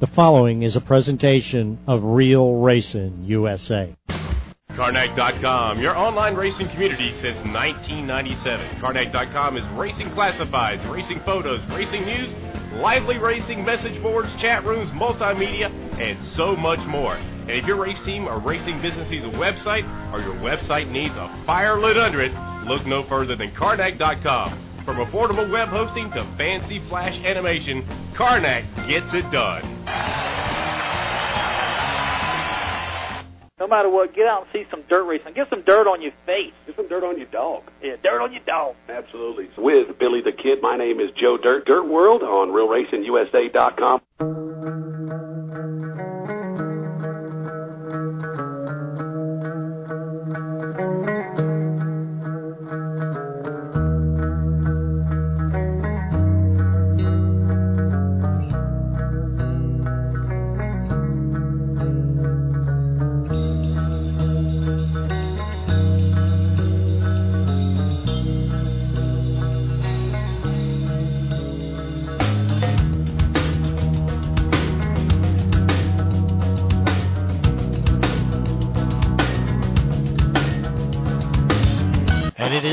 The following is a presentation of Real Racing USA. Carnac.com, your online racing community since 1997. Carnac.com is racing classifieds, racing photos, racing news, lively racing message boards, chat rooms, multimedia, and so much more. And if your race team or racing business needs a website, or your website needs a fire lit under it, look no further than Carnac.com. From affordable web hosting to fancy flash animation, Carnac gets it done. No matter what, get out and see some dirt racing. Get some dirt on your face. Get some dirt on your dog. Yeah, dirt on your dog. Absolutely. With Billy the Kid, my name is Joe Dirt. Dirt World on RealRacingUSA.com.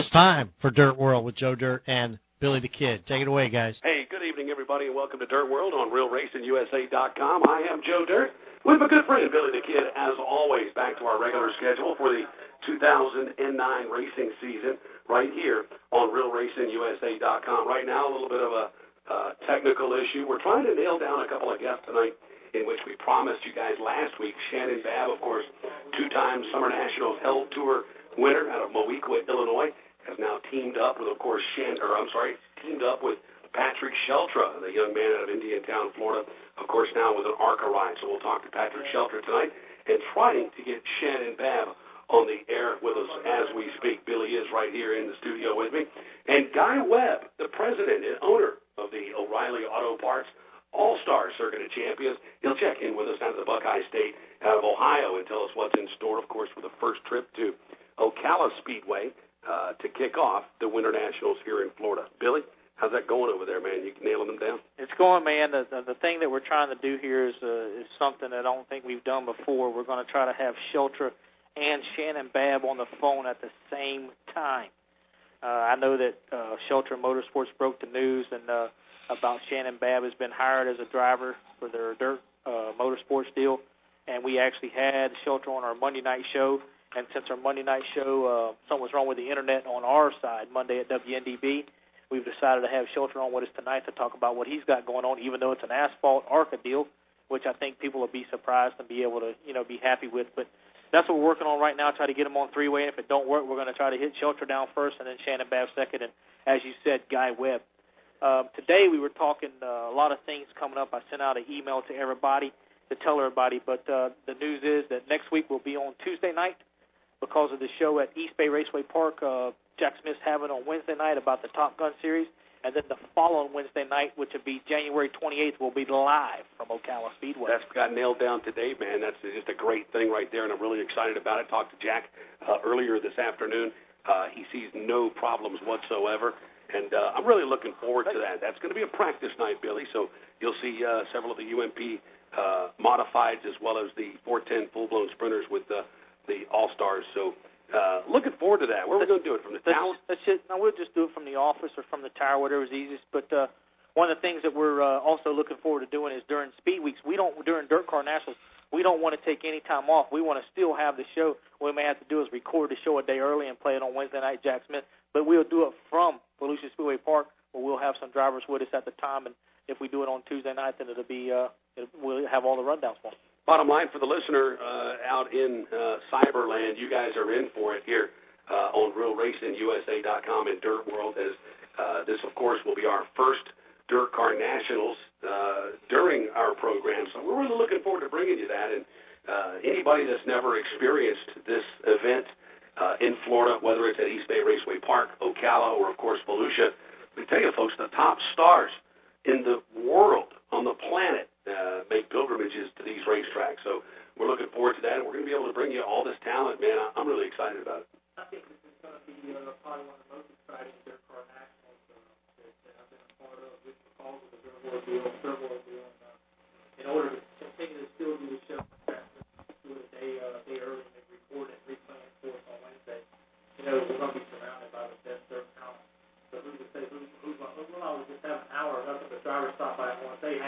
Time for Dirt World with Joe Dirt and Billy the Kid. Take it away, guys. Hey, good evening, everybody, and welcome to Dirt World on RealRacingUSA.com. I am Joe Dirt with my good friend Billy the Kid, as always, back to our regular schedule for the 2009 racing season right here on RealRacingUSA.com. Right now, a little bit of a technical issue. We're trying to nail down a couple of guests tonight, in which we promised you guys last week. Shannon Babb, of course, two-time Summer Nationals Hell Tour winner out of Moweaqua, Illinois, has now teamed up with Patrick Sheltra, the young man out of Indiantown, Florida, of course now with an ARCA ride. So we'll talk to Patrick Sheltra tonight and trying to get Shannon Babb on the air with us as we speak. Billy is right here in the studio with me. And Guy Webb, the president and owner of the O'Reilly Auto Parts All-Star Circuit of Champions, he'll check in with us out of the Buckeye State, out of Ohio, and tell us what's in store, of course, for the first trip to Ocala Speedway, to kick off the Winter Nationals here in Florida. Billy, how's that going over there, man? You nailing them down? It's going, man. The thing that we're trying to do here is something that I don't think we've done before. We're going to try to have Sheltra and Shannon Babb on the phone at the same time. I know that Sheltra Motorsports broke the news and about Shannon Babb has been hired as a driver for their dirt motorsports deal, and we actually had Sheltra on our Monday night show. And since our Monday night show, something was wrong with the internet on our side, Monday at WNDB, we've decided to have Sheltra on with us tonight to talk about what he's got going on, even though it's an asphalt ARCA deal, which I think people will be surprised and be able to, be happy with. But that's what we're working on right now, try to get him on three-way. If it don't work, we're going to try to hit Sheltra down first and then Shannon Babb second, and as you said, Guy Webb. Today we were talking a lot of things coming up. I sent out an email to everybody to tell everybody, but the news is that next week we'll be on Tuesday night, because of the show at East Bay Raceway Park, Jack Smith's having on Wednesday night about the Top Gun series. And then the following Wednesday night, which will be January 28th, will be live from Ocala Speedway. That's got nailed down today, man. That's just a great thing right there, and I'm really excited about it. Talked to Jack earlier this afternoon. He sees no problems whatsoever, and I'm really looking forward to that. That's going to be a practice night, Billy, so you'll see several of the UMP modifieds as well as the 410 full-blown sprinters with the All-Stars, so looking forward to that. Where are we going to do it, from the tower? No, we'll just do it from the office or from the tower, whatever's easiest, but one of the things that we're also looking forward to doing is during Speed Weeks, during Dirt Car Nationals, we don't want to take any time off. We want to still have the show. What we may have to do is record the show a day early and play it on Wednesday night, Jack Smith, but we'll do it from Volusia Speedway Park, where we'll have some drivers with us at the time, and if we do it on Tuesday night, then we'll have all the rundowns for them. Bottom line for the listener out in Cyberland, you guys are in for it here on RealRacingUSA.com and Dirt World. As this, of course, will be our first Dirt Car Nationals during our program, so we're really looking forward to bringing you that. And anybody that's never experienced this event in Florida, whether it's at East Bay Raceway Park, Ocala, or, of course, Volusia, we tell you, folks, the top stars in the world, on the planet, make pilgrimages to these racetracks. So we're looking forward to that, and we're going to be able to bring you all this talent, man. I'm really excited about it. I think this is going to be probably one of the most exciting Dirt Car Nationals that I've been a part of, just because of the Dirt World deal, and in order to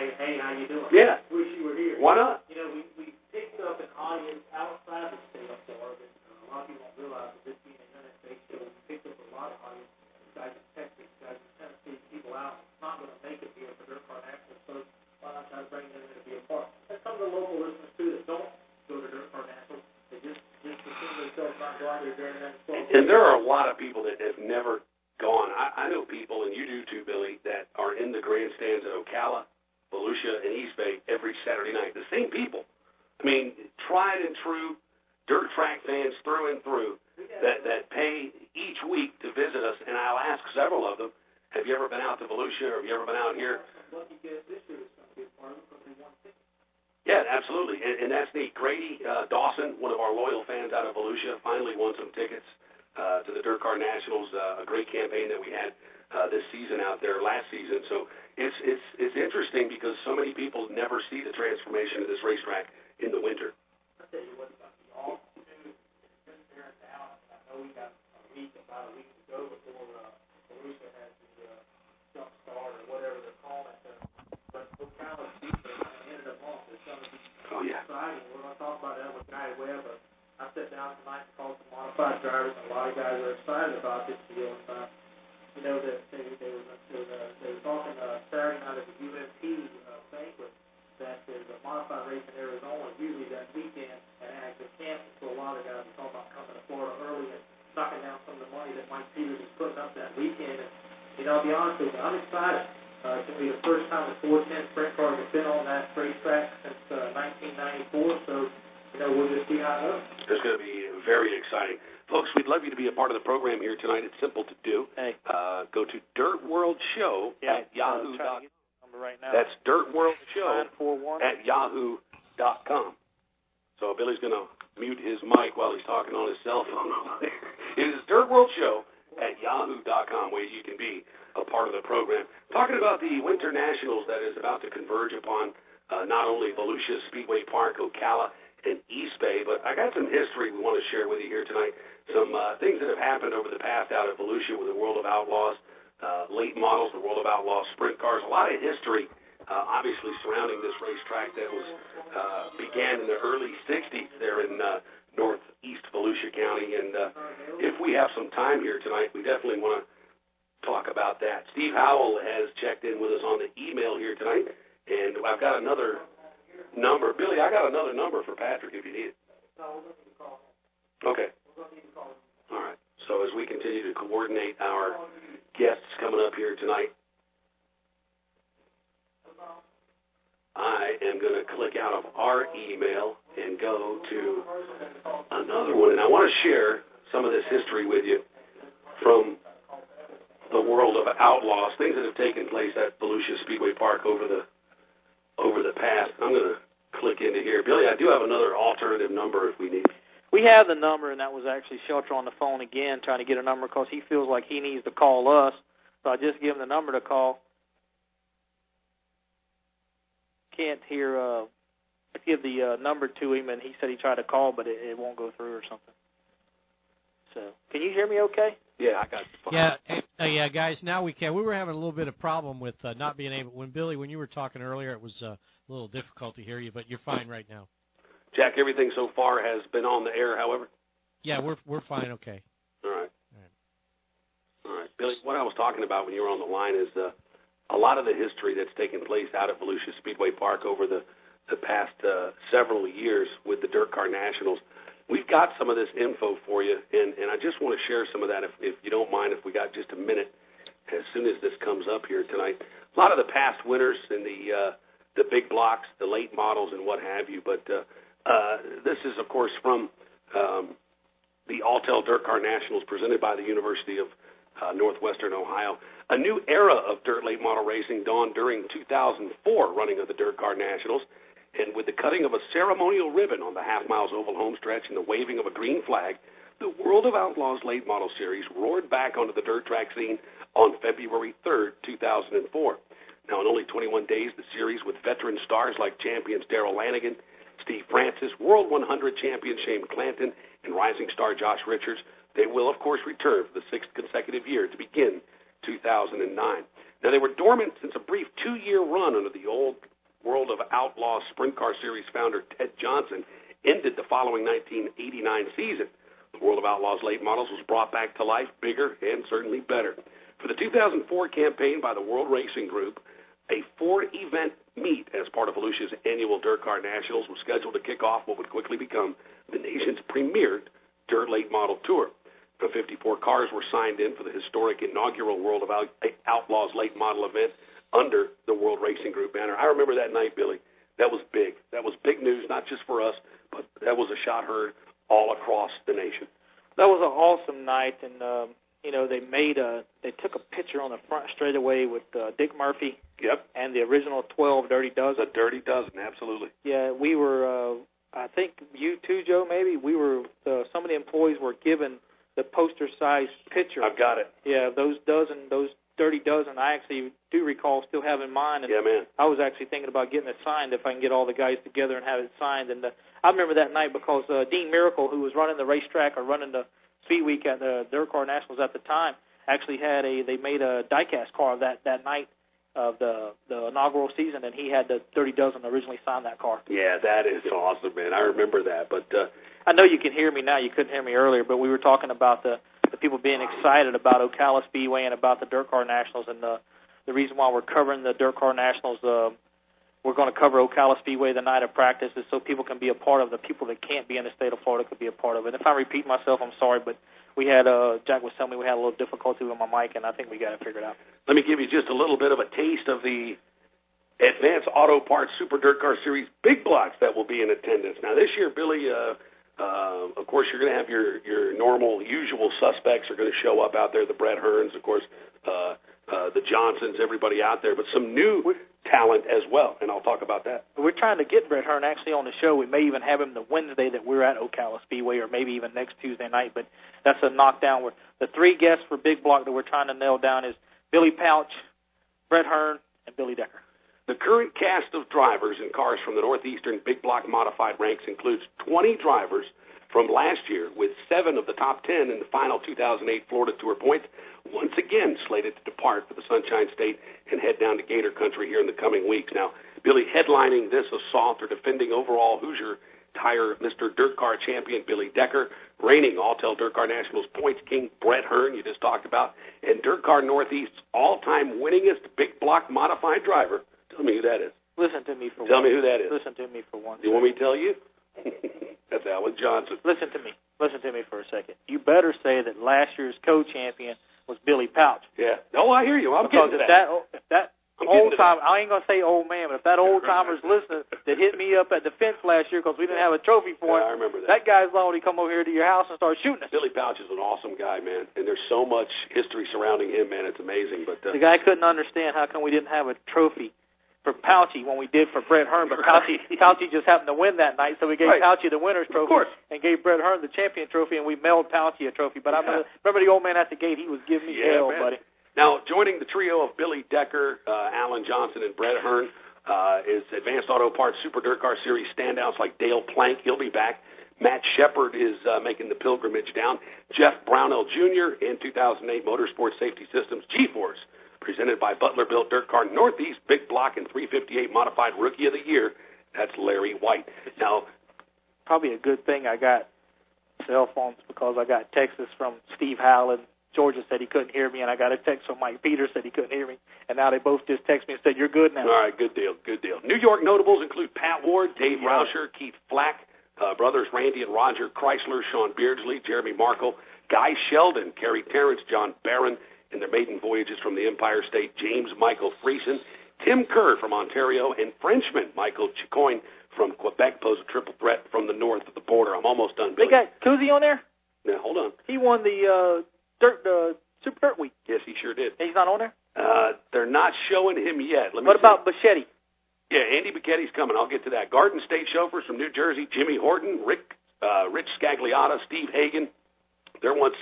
say, hey, how you doing? Yeah. Wish you were here. Why not? You know, we picked up an audience outside the state of Florida. A lot of people don't realize that this being an interstate show, we picked up a lot of audience guys in Texas, guys in Tennessee, people out. It's not going to make it here for Dirt Car Nationals, so why not try to bring them in to be a part? That's some of the local listeners, too, that don't go to Dirt Car Nationals. They just assume themselves not go out here during that. And there are a lot of people that have never gone. I know people, and you do too, Billy, that are in the grandstands at Ocala, Volusia, and East Bay every Saturday night. The same people. I mean, tried and true dirt track fans through and through that pay each week to visit us, and I'll ask several of them, have you ever been out to Volusia or have you ever been out here? Yeah, absolutely, and that's neat. Grady Dawson, one of our loyal fans out of Volusia, finally won some tickets to the Dirt Car Nationals, a great campaign that we had this season out there last season. So it's interesting because so many people never see the transformation of this racetrack in the winter. I'll tell you what, the altitude is just there in town. I know we got about a week to go before Volusia has the jump start or whatever they're calling it. But Ocala Speedway ended up off this summer. Oh, yeah. We're going to talk about that with Guy Webb. I sat down tonight and called some modified drivers, and a lot of guys are excited about this deal. And, you know, that they were talking Saturday night at the USP banquet that there's a modified race in Arizona usually that weekend, and actually canceled. So a lot of guys are talking about coming to Florida early and knocking down some of the money that Mike Peters is putting up that weekend. And, you know, I'll be honest with you, I'm excited. It's going to be the first time the 410 sprint car has been on that racetrack since 1994, so... You know, we'll just see how it goes. It's going to be very exciting. Folks, we'd love you to be a part of the program here tonight. It's simple to do. Hey. Go to dirtworldshow at yahoo.com. Right now. That's dirtworldshow at yahoo.com. So Billy's going to mute his mic while he's talking on his cell phone. It is dirtworldshow at yahoo.com where you can be a part of the program. Talking about the Winter Nationals that is about to converge upon not only Volusia, Speedway Park, Ocala, in East Bay, but I got some history we want to share with you here tonight, some things that have happened over the past out at Volusia with the World of Outlaws, late models, the World of Outlaws sprint cars, a lot of history obviously surrounding this racetrack that was began in the early 60s there in northeast Volusia County, and if we have some time here tonight, we definitely want to talk about that. Steve Howell has checked in with us on the email here tonight, and I've got another number. Billy, I got another number for Patrick if you need it. No, we're going to need to call him. Okay. We're going to need to call him. All right. So as we continue to coordinate our guests coming up here tonight, I am going to click out of our email and go to another one. And I want to share some of this history with you from the World of Outlaws, things that have taken place at Volusia Speedway Park over the past. I'm going to click into here. Billy, I do have another alternative number if we need. We have the number, and that was actually Sheltra on the phone again trying to get a number because he feels like he needs to call us. So I just give him the number to call. Can't hear. I give the number to him, and he said he tried to call, but it won't go through or something. So can you hear me okay? Yeah, I got the phone. Yeah, yeah, guys, now we can. We were having a little bit of problem with not being able. When you were talking earlier, it was a little difficult to hear you, but you're fine right now. Jack, everything so far has been on the air, however? Yeah, we're fine, okay. All right. Billy, what I was talking about when you were on the line is a lot of the history that's taken place out at Volusia Speedway Park over the past several years with the Dirt Car Nationals. We've got some of this info for you, and I just want to share some of that, if you don't mind, if we got just a minute, as soon as this comes up here tonight. A lot of the past winners in the big blocks, the late models, and what have you. But this is, of course, from the Altel Dirt Car Nationals presented by the University of Northwestern Ohio. A new era of dirt late model racing dawned during 2004 running of the Dirt Car Nationals, and with the cutting of a ceremonial ribbon on the half-mile's oval home stretch and the waving of a green flag, the World of Outlaws Late Model Series roared back onto the dirt track scene on February 3rd, 2004. Now, in only 21 days, the series, with veteran stars like champions Darrell Lanigan, Steve Francis, World 100 champion Shane Clanton, and rising star Josh Richards, they will, of course, return for the sixth consecutive year to begin 2009. Now, they were dormant since a brief two-year run under the old Outlaws Sprint Car Series founder Ted Johnson ended the following 1989 season. The World of Outlaws late models was brought back to life, bigger and certainly better. For the 2004 campaign by the World Racing Group, a four-event meet as part of Volusia's annual Dirt Car Nationals was scheduled to kick off what would quickly become the nation's premier dirt late model tour. The 54 cars were signed in for the historic inaugural World of Outlaws late model event under the World Racing Group banner. I remember that night, Billy. That was big. That was big news, not just for us, but that was a shot heard all across the nation. That was an awesome night, and they took a picture on the front straightaway with Dick Murphy. Yep. And the original 12 Dirty Dozen. The Dirty Dozen, absolutely. Yeah, we were. I think you too, Joe. Maybe we were. Some of the employees were given the poster-sized picture. I've got it. Yeah, those Dirty Dozen. I actually do recall still having in mind. And yeah, man. I was actually thinking about getting it signed if I can get all the guys together and have it signed. And I remember that night because Dean Miracle, who was running the racetrack or running the Speed Week at the Dirt Car Nationals at the time, actually had they made a diecast car that night of the inaugural season, and he had the Dirty Dozen originally signed that car. Yeah, that is awesome, man. I remember that. But I know you can hear me now. You couldn't hear me earlier, but we were talking about the people being excited about Ocala Speedway and about the Dirt Car Nationals, and the reason why we're covering the Dirt Car Nationals. We're going to cover Ocala Speedway the night of practice, is so people can be a part of it. The people that can't be in the state of Florida could be a part of it. If I repeat myself, I'm sorry, but we had Jack was telling me we had a little difficulty with my mic, and I think we got it figured out. Let me give you just a little bit of a taste of the Advanced Auto Parts Super Dirt Car Series big blocks that will be in attendance. Now, this year, Billy, of course, you're going to have your normal, usual suspects are going to show up out there, the Brett Hearns, of course, the Johnsons, everybody out there, but some new talent as well, and I'll talk about that. We're trying to get Brett Hearn actually on the show. We may even have him the Wednesday that we're at Ocala Speedway, or maybe even next Tuesday night, but that's a knockdown. The three guests for Big Block that we're trying to nail down is Billy Pauch, Brett Hearn, and Billy Decker. The current cast of drivers and cars from the Northeastern Big Block Modified ranks includes 20 drivers from last year, with 7 of the top 10 in the final 2008 Florida Tour points, once again slated to depart for the Sunshine State and head down to Gator Country here in the coming weeks. Now, Billy, headlining this assault or defending overall Hoosier Tire Mr. Dirt Car champion Billy Decker, reigning All-Tel Dirt Car Nationals points king Brett Hearn, you just talked about, and Dirt Car Northeast's all-time winningest Big Block Modified driver. Tell me who that is. Listen to me for one. Tell me who that is. Listen to me for one. You want me to tell you? That's Alan Johnson. Listen to me. Listen to me for a second. You better say that last year's co-champion was Billy Pauch. Yeah. No, I hear you. I'm getting to that. If that old-timer, I ain't going to say old man, but if that old-timer's listening that hit me up at the fence last year because we didn't have a trophy for him, I remember that. That guy's already come over here to your house and started shooting us. Billy Pauch is an awesome guy, man, and there's so much history surrounding him, man. It's amazing. But the guy couldn't understand how come we didn't have a trophy for Pauchy when we did for Brett Hearn, but Pauchy just happened to win that night, so we gave Pauchy the winner's trophy and gave Brett Hearn the champion trophy, and we mailed Pauchy a trophy. But I remember the old man at the gate, he was giving me hell, buddy. Now, joining the trio of Billy Decker, Alan Johnson, and Brett Hearn is Advanced Auto Parts Super Dirt Car Series standouts like Dale Plank. He'll be back. Matt Sheppard is making the pilgrimage down. Jeff Brownell Jr. in 2008 Motorsports Safety Systems G-Force, presented by Butler-built Dirt Car Northeast, Big Block, and 358 Modified Rookie of the Year. That's Larry White. Now, probably a good thing I got cell phones, because I got texts from Steve Howland. Georgia said he couldn't hear me, and I got a text from Mike Peters said he couldn't hear me. And now they both just text me and said, you're good now. All right, good deal, good deal. New York notables include Pat Ward, Dave Rauscher, Keith Flack, brothers Randy and Roger Chrysler, Sean Beardsley, Jeremy Markle, Guy Sheldon, Kerry Terrence, John Barron, in their maiden voyages from the Empire State, James Michael Friesen, Tim Kerr from Ontario, and Frenchman Michael Chicoine from Quebec pose a triple threat from the north of the border. I'm almost done, Billy. They got Cousy on there? No, hold on. He won the Super Dirt Week. Yes, he sure did. And he's not on there? They're not showing him yet. What about Bichetti? Yeah, Andy Bichetti's coming. I'll get to that. Garden State chauffeurs from New Jersey, Jimmy Horton, Rich Scagliotta, Steve Hagan. They're once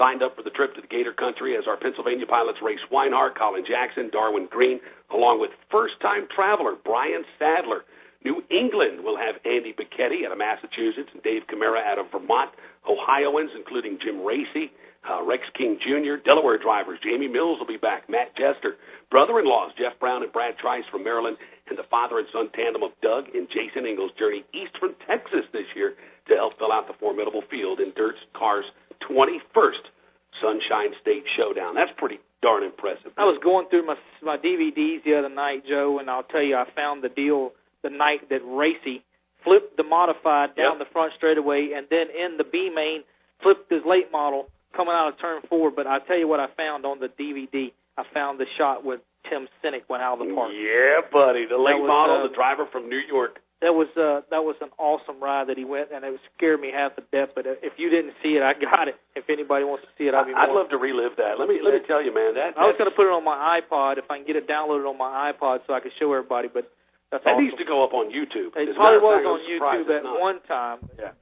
signed up for the trip to the Gator Country as our Pennsylvania pilots Ray Swinehart, Colin Jackson, Darwin Green, along with first-time traveler Brian Sadler. New England will have Andy Bichetti out of Massachusetts and Dave Camara out of Vermont. Ohioans, including Jim Racy, Rex King Jr., Delaware drivers, Jamie Mills will be back, Matt Jester, brother-in-laws, Jeff Brown and Brad Trice from Maryland, and the father and son tandem of Doug and Jason Ingles journey east from Texas this year to help fill out the formidable field in Dirt Car's 21st Sunshine State Showdown. That's pretty darn impressive. I was going through my DVDs the other night, Joe, and I'll tell you, I found the deal the night that Racy flipped the modified down the front straightaway and then in the B main flipped his late model coming out of turn 4. But I'll tell you what I found on the DVD. I found the shot with Tim Sinek went out of the park. Yeah, buddy, the late model, the driver from New York. That was an awesome ride that he went, and it scared me half to death. But if you didn't see it, I got it. If anybody wants to see it, I'd love to relive that. Let me tell you, man. I was going to put it on my iPod if I can get it downloaded on my iPod so I could show everybody. But that's awesome. That needs to go up on YouTube. It probably was on YouTube at one time. Yeah,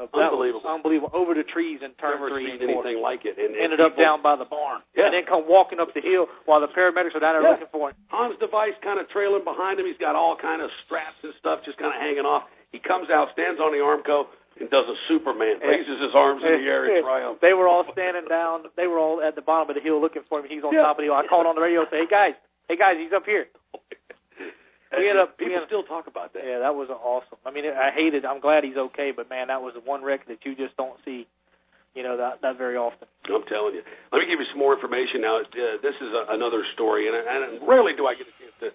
unbelievable. That was unbelievable. Over the trees in turn 3 and 4. Never seen anything like it. And ended up down by the barn, and then come walking up the hill while the paramedics are down there looking for him. Hans Device kind of trailing behind him. He's got all kind of straps and stuff just kind of hanging off. He comes out, stands on the Armco, and does a Superman, raises his arms in the air in triumph. They were all standing down. They were all at the bottom of the hill looking for him. He's on top of the hill. I called on the radio and said, hey, guys, he's up here. People still talk about that. Yeah, that was awesome. I mean, I hate it. I'm glad he's okay, but, man, that was the one wreck that you just don't see, that very often. I'm telling you. Let me give you some more information now. This is another story, and rarely do I get a chance to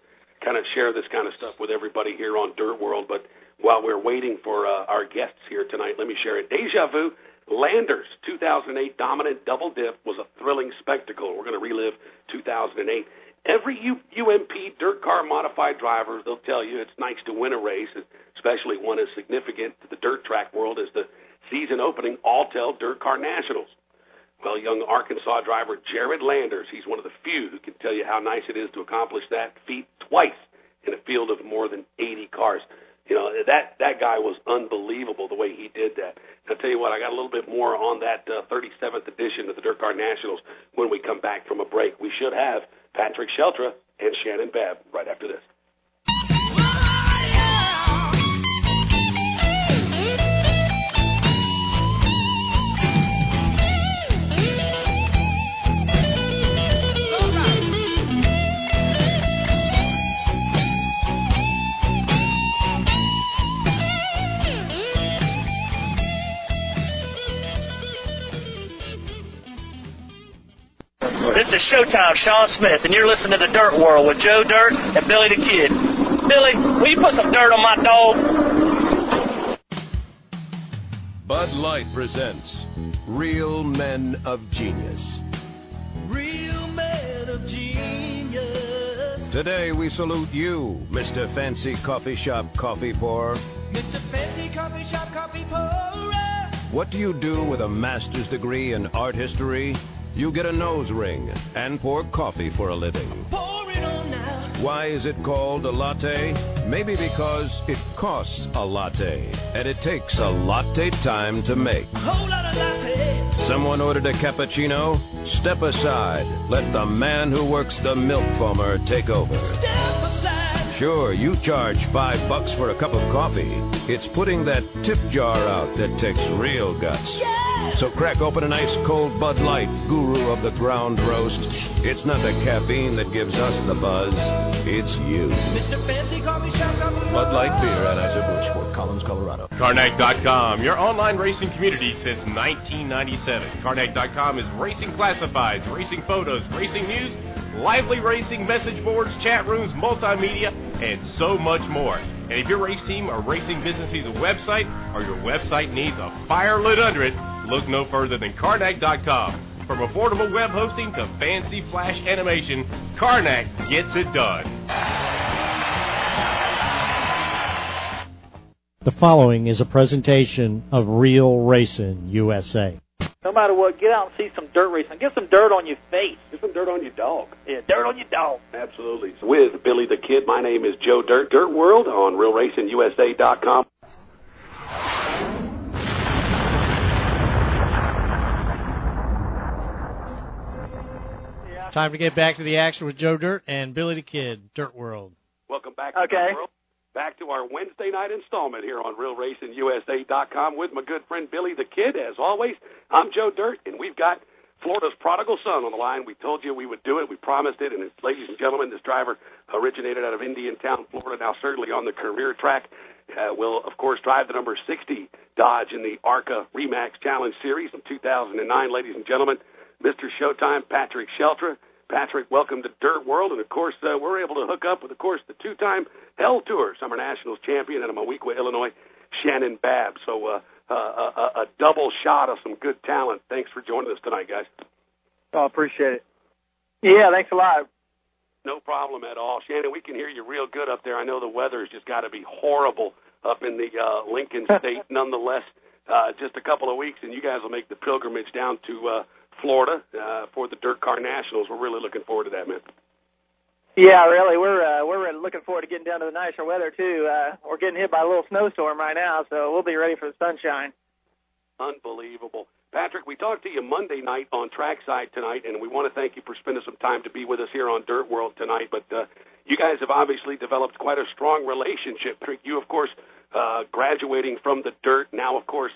kind of share this kind of stuff with everybody here on Dirt World, but while we're waiting for our guests here tonight, let me share it. Deja Vu Landers, 2008 dominant double dip was a thrilling spectacle. We're going to relive 2008. Every UMP dirt car modified driver, they'll tell you it's nice to win a race, especially one as significant to the dirt track world as the season-opening Alltel Dirt Car Nationals. Well, young Arkansas driver Jared Landers, he's one of the few who can tell you how nice it is to accomplish that feat twice in a field of more than 80 cars. You know, that guy was unbelievable the way he did that. I'll tell you what, I got a little bit more on that 37th edition of the Dirt Car Nationals when we come back from a break. We should have Patrick Sheltra and Shannon Babb right after this. This is Showtime, Sean Smith, and you're listening to The Dirt World with Joe Dirt and Billy the Kid. Billy, will you put some dirt on my dog? Bud Light presents Real Men of Genius. Real Men of Genius. Today we salute you, Mr. Fancy Coffee Shop Coffee Pourer. Mr. Fancy Coffee Shop Coffee Pourer. What do you do with a master's degree in art history? You get a nose ring and pour coffee for a living. Pour it on now. Why is it called a latte? Maybe because it costs a latte, and it takes a latte time to make. A whole lot of latte. Someone ordered a cappuccino? Step aside. Let the man who works the milk foamer take over. Step aside. Sure, you charge $5 for a cup of coffee. It's putting that tip jar out that takes real guts. Yeah. So crack open an ice-cold Bud Light, guru of the ground roast. It's not the caffeine that gives us the buzz. It's you. Mr. Fancy Coffee Shop. Bud Light Beer at Anheuser-Busch, Fort Collins, Colorado. Carnac.com, your online racing community since 1997. Carnac.com is racing classifieds, racing photos, racing news, lively racing message boards, chat rooms, multimedia, and so much more. And if your race team or racing business needs a website, or your website needs a fire lit under it, look no further than Carnac.com. From affordable web hosting to fancy flash animation, Carnac gets it done. The following is a presentation of Real Racing USA. No matter what, get out and see some dirt racing. Get some dirt on your face. Get some dirt on your dog. Yeah, dirt on your dog. Absolutely. With Billy the Kid, my name is Joe Dirt. Dirt World on RealRacingUSA.com. Time to get back to the action with Joe Dirt and Billy the Kid, Dirt World. Welcome back to Dirt World. Back to our Wednesday night installment here on RealRacingUSA.com with my good friend Billy the Kid. As always, I'm Joe Dirt, and we've got Florida's prodigal son on the line. We told you we would do it. We promised it. And ladies and gentlemen, this driver originated out of Indiantown, Florida, now certainly on the career track. Will, of course, drive the number 60 Dodge in the ARCA Remax Challenge Series in 2009. Ladies and gentlemen, Mr. Showtime, Patrick Sheltra. Patrick, welcome to Dirt World. And, of course, we're able to hook up with, of course, the two-time Hell Tour Summer Nationals champion out of Moweaqua, Illinois, Shannon Babb. So a double shot of some good talent. Thanks for joining us tonight, guys. I appreciate it. Yeah, thanks a lot. No problem at all. Shannon, we can hear you real good up there. I know the weather's just got to be horrible up in the Lincoln State. Nonetheless, just a couple of weeks, and you guys will make the pilgrimage down to Florida for the Dirt Car Nationals. We're really looking forward to that, man. Yeah, really. We're looking forward to getting down to the nicer weather, too. We're getting hit by a little snowstorm right now, so we'll be ready for the sunshine. Unbelievable. Patrick, we talked to you Monday night on Trackside tonight, and we want to thank you for spending some time to be with us here on Dirt World tonight. But you guys have obviously developed quite a strong relationship. Patrick, you, of course, graduating from the dirt, now, of course,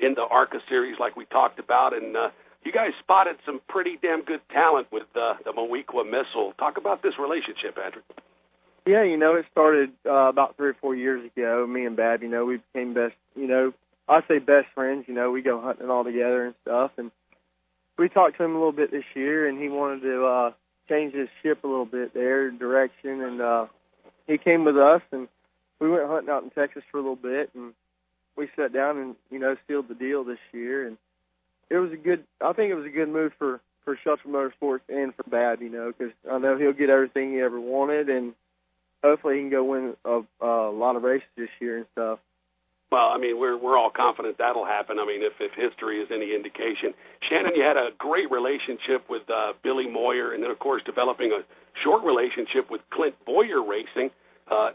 in the ARCA series like we talked about. And you guys spotted some pretty damn good talent with the Moweaqua Missile. Talk about this relationship, Patrick. Yeah, you know, it started about 3 or 4 years ago. Me and Bab, you know, we became best, you know, I say best friends, you know, we go hunting all together and stuff, and we talked to him a little bit this year, and he wanted to change his ship a little bit there, direction, and he came with us, and we went hunting out in Texas for a little bit, and we sat down and, you know, sealed the deal this year, and it was a good, I think it was a good move for Sheltra Motorsports and for Bab, you know, because I know he'll get everything he ever wanted, and hopefully he can go win a lot of races this year and stuff. Well, I mean, we're all confident that'll happen. I mean, if history is any indication. Shannon, you had a great relationship with Billy Moyer, and then, of course, developing a short relationship with Clint Boyer Racing,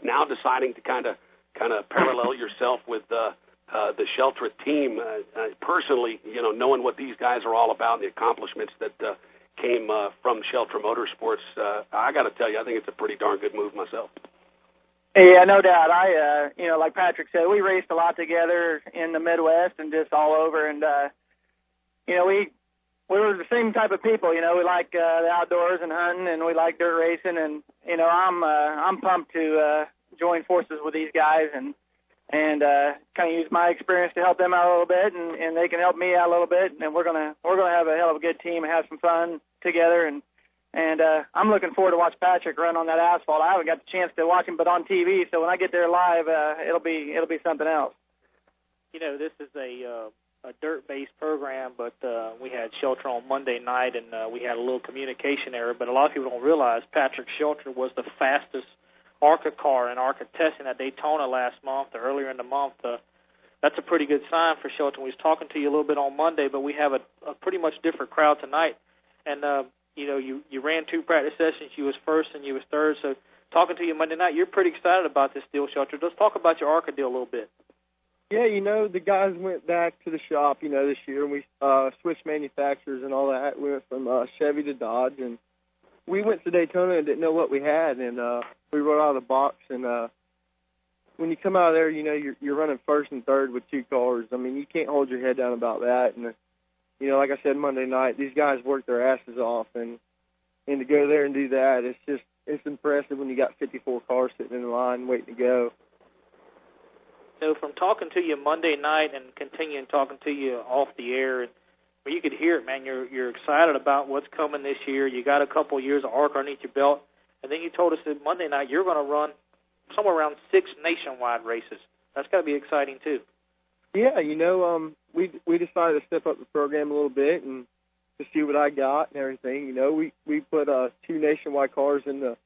now deciding to kind of parallel yourself with the Sheltra team. Personally, you know, knowing what these guys are all about and the accomplishments that came from Sheltra Motorsports, I got to tell you, I think it's a pretty darn good move myself. Yeah, no doubt. I, you know, like Patrick said, we raced a lot together in the Midwest and just all over. And, you know, we were the same type of people. You know, we like the outdoors and hunting, and we like dirt racing. And, you know, I'm pumped to join forces with these guys and kind of use my experience to help them out a little bit, and they can help me out a little bit. And we're gonna have a hell of a good team and have some fun together. And I'm looking forward to watch Patrick run on that asphalt. I haven't got the chance to watch him, but on TV. So when I get there live, it'll be something else. You know, this is a dirt-based program, but we had Sheltra on Monday night, and we had a little communication error. But a lot of people don't realize Patrick Sheltra was the fastest ARCA car in ARCA testing at Daytona last month or earlier in the month. That's a pretty good sign for Sheltra. We was talking to you a little bit on Monday, but we have a pretty much different crowd tonight, and. You know, you ran two practice sessions. You was first and you was third. So talking to you Monday night, you're pretty excited about this deal, Sheltra. Let's talk about your ARCA deal a little bit. Yeah, you know, the guys went back to the shop, you know, this year, and we switched manufacturers and all that. We went from Chevy to Dodge, and we went to Daytona and didn't know what we had, and we rode out of the box. And when you come out of there, you know, you're running first and third with two cars. I mean, you can't hold your head down about that, and you know, like I said Monday night, these guys work their asses off, and to go there and do that, it's impressive when you got 54 cars sitting in the line waiting to go. So from talking to you Monday night and continuing talking to you off the air, you could hear it, man. You're excited about what's coming this year. You got a couple years of ARCA underneath your belt, and then you told us that Monday night you're going to run somewhere around 6 nationwide races. That's got to be exciting too. Yeah, you know, we decided to step up the program a little bit and to see what I got and everything. You know, we put two nationwide cars in the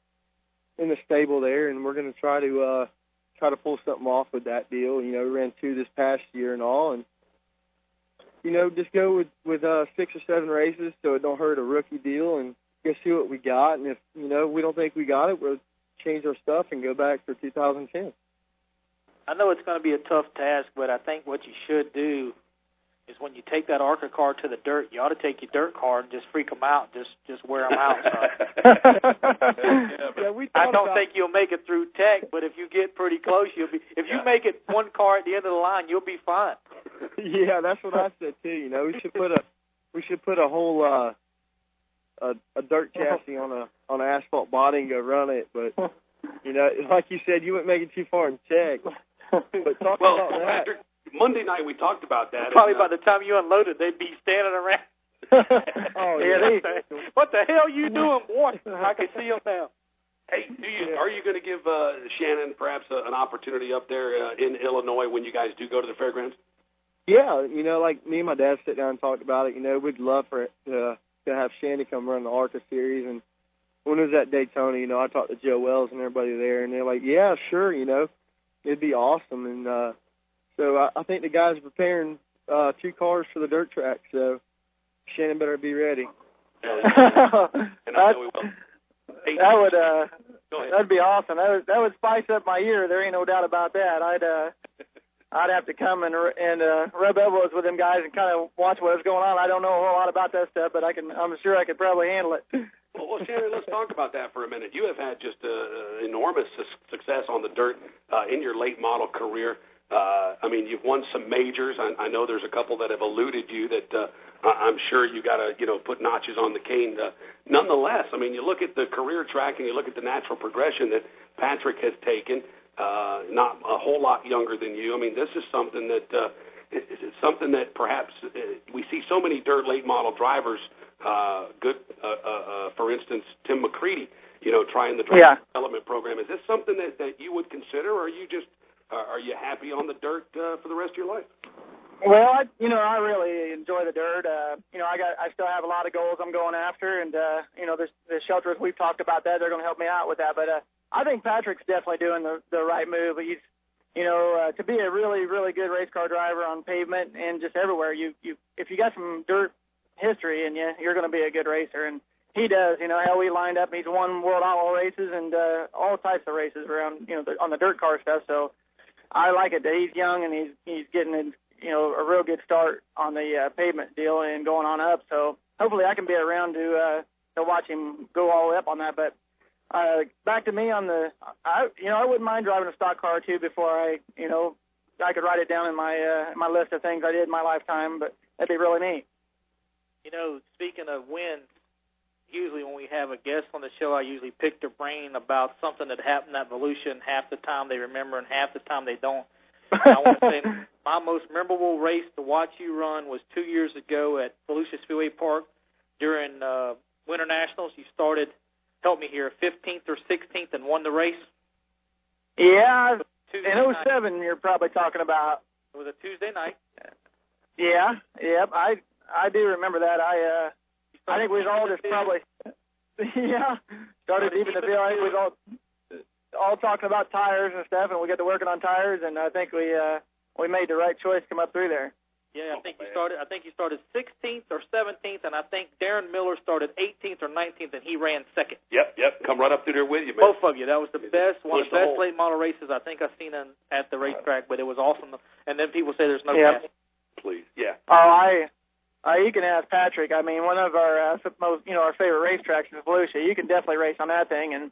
stable there, and we're going to try to pull something off with that deal. You know, we ran two this past year and all, and you know, just go with 6 or 7 races so it don't hurt a rookie deal, and go see what we got. And if you know we don't think we got it, we'll change our stuff and go back for 2010. I know it's going to be a tough task, but I think what you should do is when you take that ARCA car to the dirt, you ought to take your dirt car and just freak them out, just wear them out. I don't think you'll make it through tech, but if you get pretty close, you'll be. If you make it one car at the end of the line, you'll be fine. Yeah, that's what I said too. You know, we should put a whole a dirt chassis on an asphalt body and go run it. But you know, like you said, you wouldn't make it too far in tech. But talk about that. Patrick, Monday night we talked about that. Probably by the time you unloaded, they'd be standing around. Oh yeah, what the hell you doing, boy? I can see them now. Hey, are you going to give Shannon perhaps an opportunity up there in Illinois when you guys do go to the fairgrounds? Yeah, you know, like me and my dad sit down and talk about it. You know, we'd love for to have Shandy come run the ARCA series. And when it was at Daytona, you know, I talked to Joe Wells and everybody there, and they're like, yeah, sure, you know, it'd be awesome. And so I think the guys are preparing 2 cars for the dirt track, so Shannon better be ready. And I know we will. That'd be awesome. That would spice up my year. There ain't no doubt about that. I'd have to come and rub elbows with them guys and kind of watch what was going on. I don't know a whole lot about that stuff, but I'm sure I could probably handle it. Well, Shannon, let's talk about that for a minute. You have had just enormous success on the dirt in your late model career. I mean, you've won some majors. I know there's a couple that have eluded you that I'm sure you got to, you know, put notches on the cane. Nonetheless, I mean, you look at the career track and you look at the natural progression that Patrick has taken. Not a whole lot younger than you. I mean, this is something that perhaps we see so many dirt late model drivers. For instance, Tim McCready, you know, trying the driver development program. Is this something that you would consider, or are you happy on the dirt for the rest of your life? Well, I really enjoy the dirt. I still have a lot of goals I'm going after, and the shelters we've talked about that they're going to help me out with that. But I think Patrick's definitely doing the right move. He's, to be a really really good race car driver on pavement and just everywhere. You if you got some dirt history in you, you're going to be a good racer. And he does. You know, hell, we lined up. He's won World Outlaw races and all types of races around. You know, on the dirt car stuff. So I like it that he's young and he's getting a real good start on the pavement deal and going on up. So hopefully I can be around to watch him go all the way up on that. But back to me on I wouldn't mind driving a stock car too before I could write it down in my list of things I did in my lifetime, but that'd be really neat. You know, speaking of wins, usually when we have a guest on the show, I usually pick their brain about something that happened at Volusia, and half the time they remember and half the time they don't. And I want to say my most memorable race to watch you run was 2 years ago at Volusia Speedway Park during Winter Nationals. You started, help me here, 15th or 16th and won the race? Yeah, in 07 you're probably talking about. It was a Tuesday night. Yeah, yep, I do remember that. I think we was all just probably, yeah, started even the field. I think we was all talking about tires and stuff, and we got to working on tires, and I think we made the right choice to come up through there. Yeah, I think you started 16th or 17th, and I think Darren Miller started 18th or 19th, and he ran second. Yep, come right up through there with you, man. Both of you. That was one of the best late model races I think I've seen at the racetrack, but it was awesome. And then people say there's no gas. Please, yeah. Oh, you can ask Patrick. I mean, one of our our favorite racetracks is Volusia. You can definitely race on that thing, and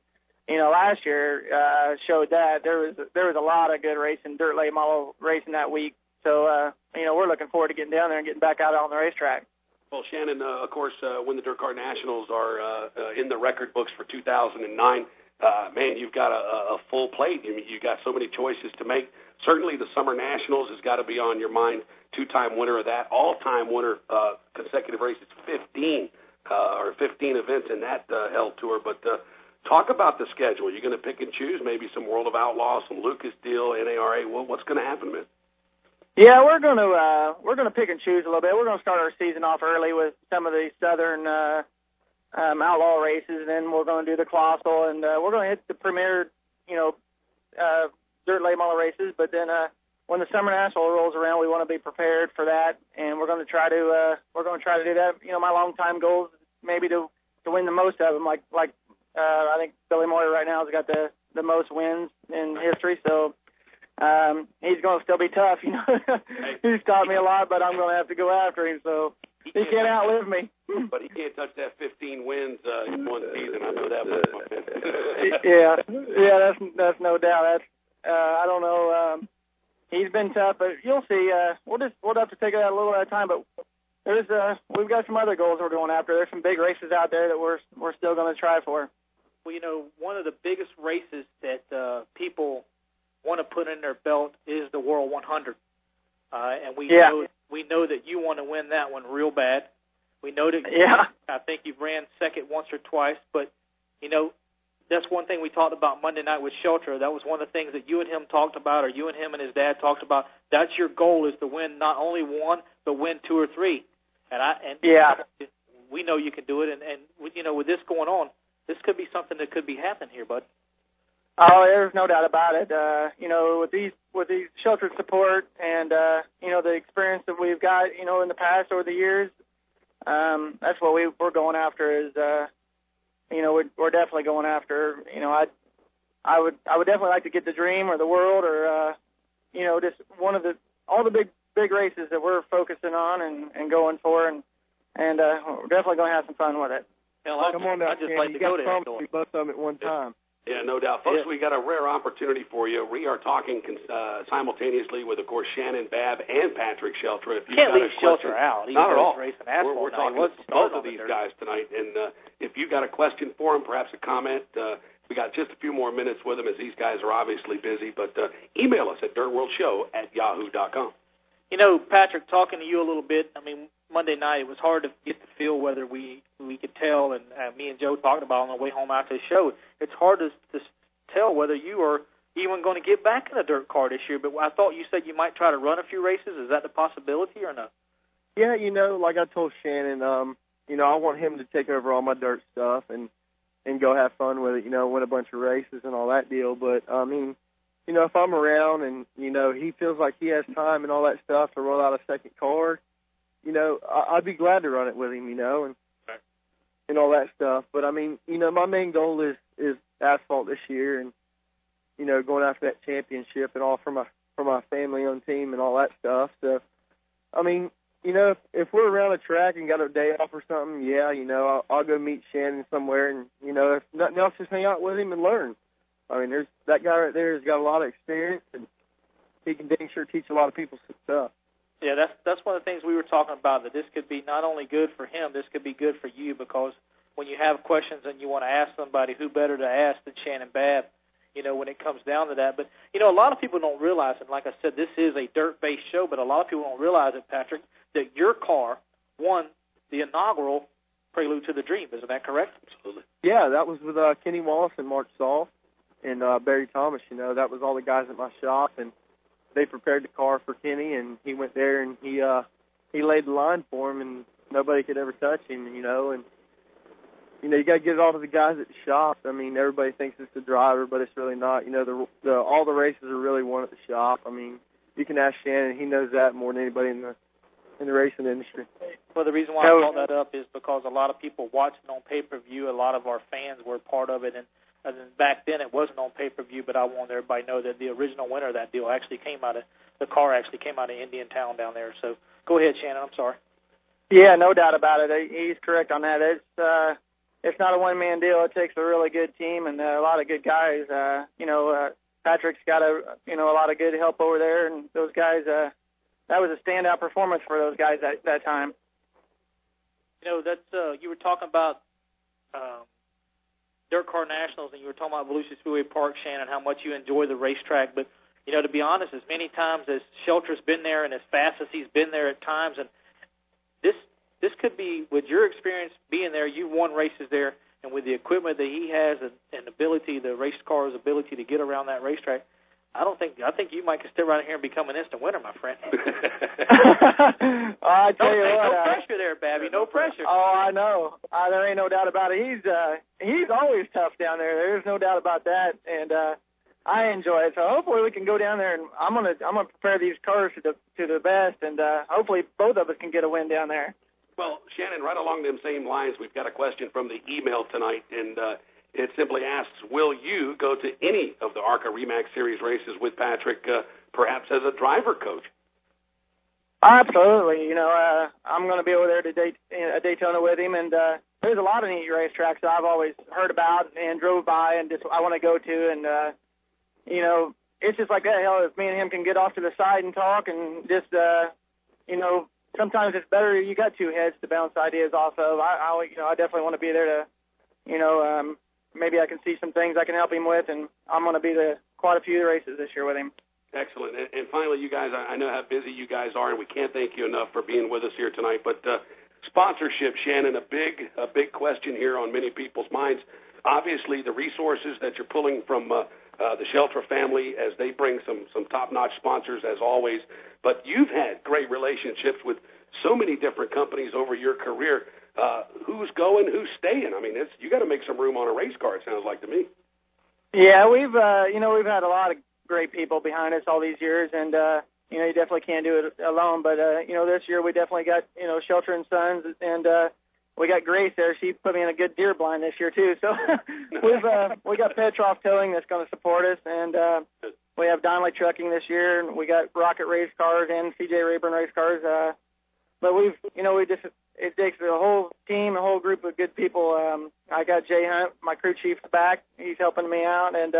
last year showed that there was a lot of good racing, dirt late model racing that week. So, we're looking forward to getting down there and getting back out on the racetrack. Well, Shannon, of course, when the Dirt Car Nationals are in the record books for 2009, man, you've got a full plate. I mean, you've got so many choices to make. Certainly the Summer Nationals has got to be on your mind. Two-time winner of that, all-time winner, consecutive races, 15 events in that Hell Tour. But talk about the schedule. You're going to pick and choose maybe some World of Outlaws, some Lucas Deal, NARA. Well, what's going to happen, man? Yeah, we're gonna pick and choose a little bit. We're gonna start our season off early with some of the southern outlaw races, and then we're gonna do the colossal, and we're gonna hit the premier, dirt late model races. But then when the Summer National rolls around, we want to be prepared for that, and we're gonna try to do that. You know, my longtime goal is maybe to win the most of them. Like I think Billy Moyer right now has got the most wins in history, so. He's going to still be tough, you know. He's taught me a lot, but I'm going to have to go after him, so he can't outlive me. But he can't touch that 15 wins in one season. I know that much. Yeah, that's no doubt. That's I don't know. He's been tough, but you'll see. We'll have to take it out a little at a time. But there's we've got some other goals we're going after. There's some big races out there that we're still going to try for. Well, you know, one of the biggest races that people want to put in their belt is the World 100, and we know that you want to win that one real bad. We know that. Yeah. I think you've ran second once or twice, but you know, that's one thing we talked about Monday night with Sheltra. That was one of the things that you and him talked about, or you and him and his dad talked about. That's your goal, is to win not only one, but win two or three. And we know you can do it. And you know, with this going on, this could be something that could be happening here, bud. Oh, there's no doubt about it. You know, with these sheltered support and, you know, the experience that we've got, you know, in the past over the years, that's what we're going after is, you know, we're definitely going after, you know, I would definitely like to get the Dream or the World or, you know, just one of all the big races that we're focusing on and going for, and we're definitely going to have some fun with it. Hell, I'd just like to go to both of them at one time. Yeah, no doubt. Folks, we got a rare opportunity for you. We are talking simultaneously with, of course, Shannon Babb and Patrick Sheltra. If you've got a question, out. Not at all. We're talking to both of these guys tonight. And if you've got a question for them, perhaps a comment, we got just a few more minutes with them as these guys are obviously busy. But email us at dirtworldshow@yahoo.com. You know, Patrick, talking to you a little bit, I mean, Monday night it was hard to get the feel whether we could tell, and me and Joe talked about on the way home after the show, it's hard to tell whether you are even going to get back in the dirt car this year, but I thought you said you might try to run a few races. Is that the possibility or no? Yeah, you know, like I told Shannon, you know, I want him to take over all my dirt stuff and go have fun with it, you know, win a bunch of races and all that deal, but, I mean, you know, if I'm around and, you know, he feels like he has time and all that stuff to roll out a second car, you know, I'd be glad to run it with him, you know, and all that stuff. But, I mean, you know, my main goal is asphalt this year and, you know, going after that championship and all for my family-owned team and all that stuff. So, I mean, you know, if we're around a track and got a day off or something, yeah, you know, I'll go meet Shannon somewhere and, you know, if nothing else, just hang out with him and learn. I mean, there's that guy right there has got a lot of experience, and he can dang sure teach a lot of people some stuff. Yeah, that's one of the things we were talking about, that this could be not only good for him, this could be good for you, because when you have questions and you want to ask somebody, who better to ask than Shannon Babb, you know, when it comes down to that. But, you know, a lot of people don't realize, and like I said, this is a dirt-based show, but a lot of people don't realize it, Patrick, that your car won the inaugural Prelude to the Dream. Isn't that correct? Absolutely. Yeah, that was with Kenny Wallace and Mark Saul and Barry Thomas. You know, that was all the guys at my shop, and they prepared the car for Kenny, and he went there and he laid the line for him, and nobody could ever touch him, you know. And you know, you got to get it all to the guys at the shop. I mean, everybody thinks it's the driver, but it's really not. You know, all the races are really won at the shop. I mean, you can ask Shannon; he knows that more than anybody in the racing industry. Well, the reason why I brought that up is because a lot of people watched it on pay-per-view. A lot of our fans were part of it, and then back then it wasn't on pay-per-view, but I want everybody to know that the original winner of that deal actually came out of Indiantown down there. So go ahead, Shannon. I'm sorry. Yeah, no doubt about it. He's correct on that. It's not a one-man deal. It takes a really good team and a lot of good guys. You know, Patrick's got a lot of good help over there, and those guys. That was a standout performance for those guys that time. You know, that's you were talking about. Dirt Car Nationals, and you were talking about Volusia Speedway Park, Shannon, how much you enjoy the racetrack. But, you know, to be honest, as many times as Sheltra's been there and as fast as he's been there at times, and this could be, with your experience being there, you've won races there, and with the equipment that he has and ability, the race car's ability to get around that racetrack, I think you might sit right here and become an instant winner, my friend. I tell you what, no pressure there, Babby. No pressure. Oh, I know. There ain't no doubt about it. He's always tough down there. There's no doubt about that, and I enjoy it. So hopefully we can go down there, and I'm gonna prepare these cars to the best, and hopefully both of us can get a win down there. Well, Shannon, right along them same lines, we've got a question from the email tonight, and It simply asks, will you go to any of the ARCA ReMax Series races with Patrick, perhaps as a driver coach? Absolutely. You know, I'm going to be over there to Daytona with him, and there's a lot of neat racetracks that I've always heard about and drove by and just I want to go to, and, you know, it's just like that. Hell, if me and him can get off to the side and talk and just, you know, sometimes it's better you got two heads to bounce ideas off of. I definitely want to be there to, you know, maybe I can see some things I can help him with, and I'm going to be to quite a few races this year with him. Excellent. And finally, you guys, I know how busy you guys are, and we can't thank you enough for being with us here tonight. But sponsorship, Shannon, a big question here on many people's minds. Obviously, the resources that you're pulling from the Sheltra family as they bring some top-notch sponsors, as always. But you've had great relationships with so many different companies over your career. Who's going, who's staying? I mean, you got to make some room on a race car, it sounds like to me. Yeah, we've had a lot of great people behind us all these years, and, you know, you definitely can't do it alone. But, you know, this year we definitely got, you know, Sheltra and Sons, and we got Grace there. She put me in a good deer blind this year, too. So we got Petroff Towing that's going to support us, and we have Donnelly Trucking this year, and we got Rocket Race Cars and C.J. Rayburn Race Cars. But it takes a whole team, a whole group of good people. I got Jay Hunt, my crew chief's back. He's helping me out, and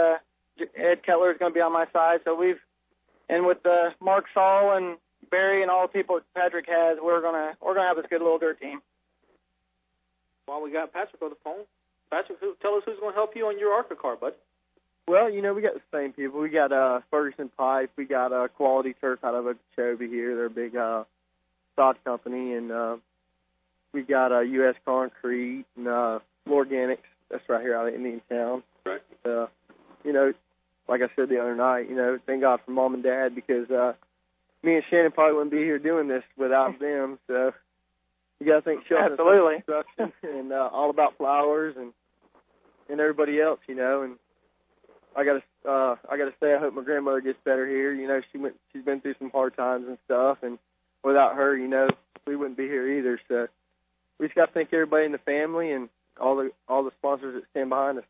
Ed Kettler is going to be on my side. So with Mark Saul and Barry and all the people that Patrick has, we're gonna have this good little dirt team. While we got Patrick on the phone, Patrick, tell us who's going to help you on your ARCA car, bud. Well, you know, we got the same people. We got Ferguson Pipe. We got Quality Turf out of Okeechobee here. They're a big sod company, and we got U.S. Concrete and Lorganics. That's right here out of Indiantown. Right. You know, like I said the other night, you know, thank God for Mom and Dad, because me and Shannon probably wouldn't be here doing this without them. So you got to thank Sheltra. Absolutely. Construction and All About Flowers and everybody else, you know. And I gotta say, I hope my grandmother gets better here. You know, she's been through some hard times and stuff, and without her, you know, we wouldn't be here either. So we just got to thank everybody in the family and all the sponsors that stand behind us.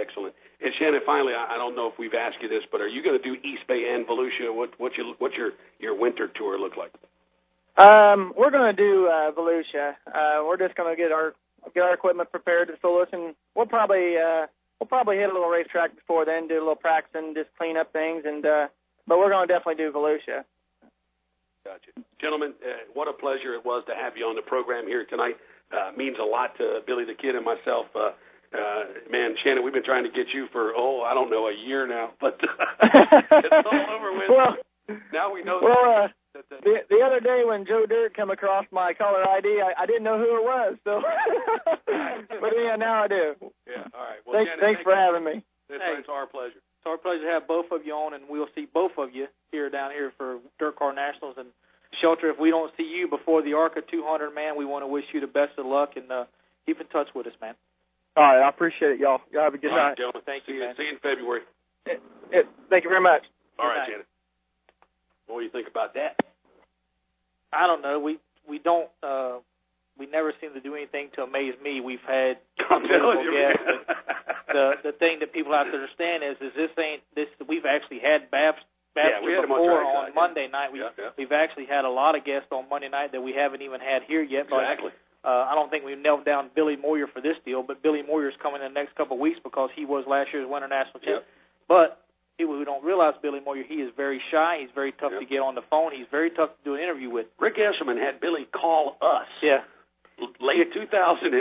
Excellent. And Shannon, finally, I don't know if we've asked you this, but are you going to do East Bay and Volusia? What's your winter tour look like? We're going to do Volusia. We're just going to get our equipment prepared to the fullest, and we'll probably hit a little racetrack before then, do a little practice and just clean up things. And but we're going to definitely do Volusia. Gotcha. Gentlemen, what a pleasure it was to have you on the program here tonight. Means a lot to Billy the Kid and myself. Man, Shannon, we've been trying to get you for, I don't know, a year now, but it's all over with. Well, now we know. Well, the other day when Joe Dirt came across my caller ID, I didn't know who it was. So, but yeah, now I do. Yeah, all right. Well, thanks for having me. It's our pleasure. It's our pleasure to have both of you on, and we'll see both of you down here for Dirt Car Nationals. And Sheltra, if we don't see you before the ARCA 200, man, we want to wish you the best of luck, and keep in touch with us, man. All right, I appreciate it, y'all. Y'all have a good night. Gentlemen, thank you. See you in February. Thank you very much. All right, Janet. What do you think about that? I don't know. We don't. We never seem to do anything to amaze me. We've had beautiful guests. The thing that people have to understand is this ain't this. We've actually had Babs before on Monday night. We've actually had a lot of guests on Monday night that we haven't even had here yet. But exactly. I don't think we've knelt down Billy Moyer for this deal, but Billy Moyer's coming in the next couple of weeks because he was last year's winter national champ. Yep. But people who don't realize Billy Moyer, he is very shy. He's very tough to get on the phone. He's very tough to do an interview with. Rick Esselman had Billy call us. Yeah. Late 2008,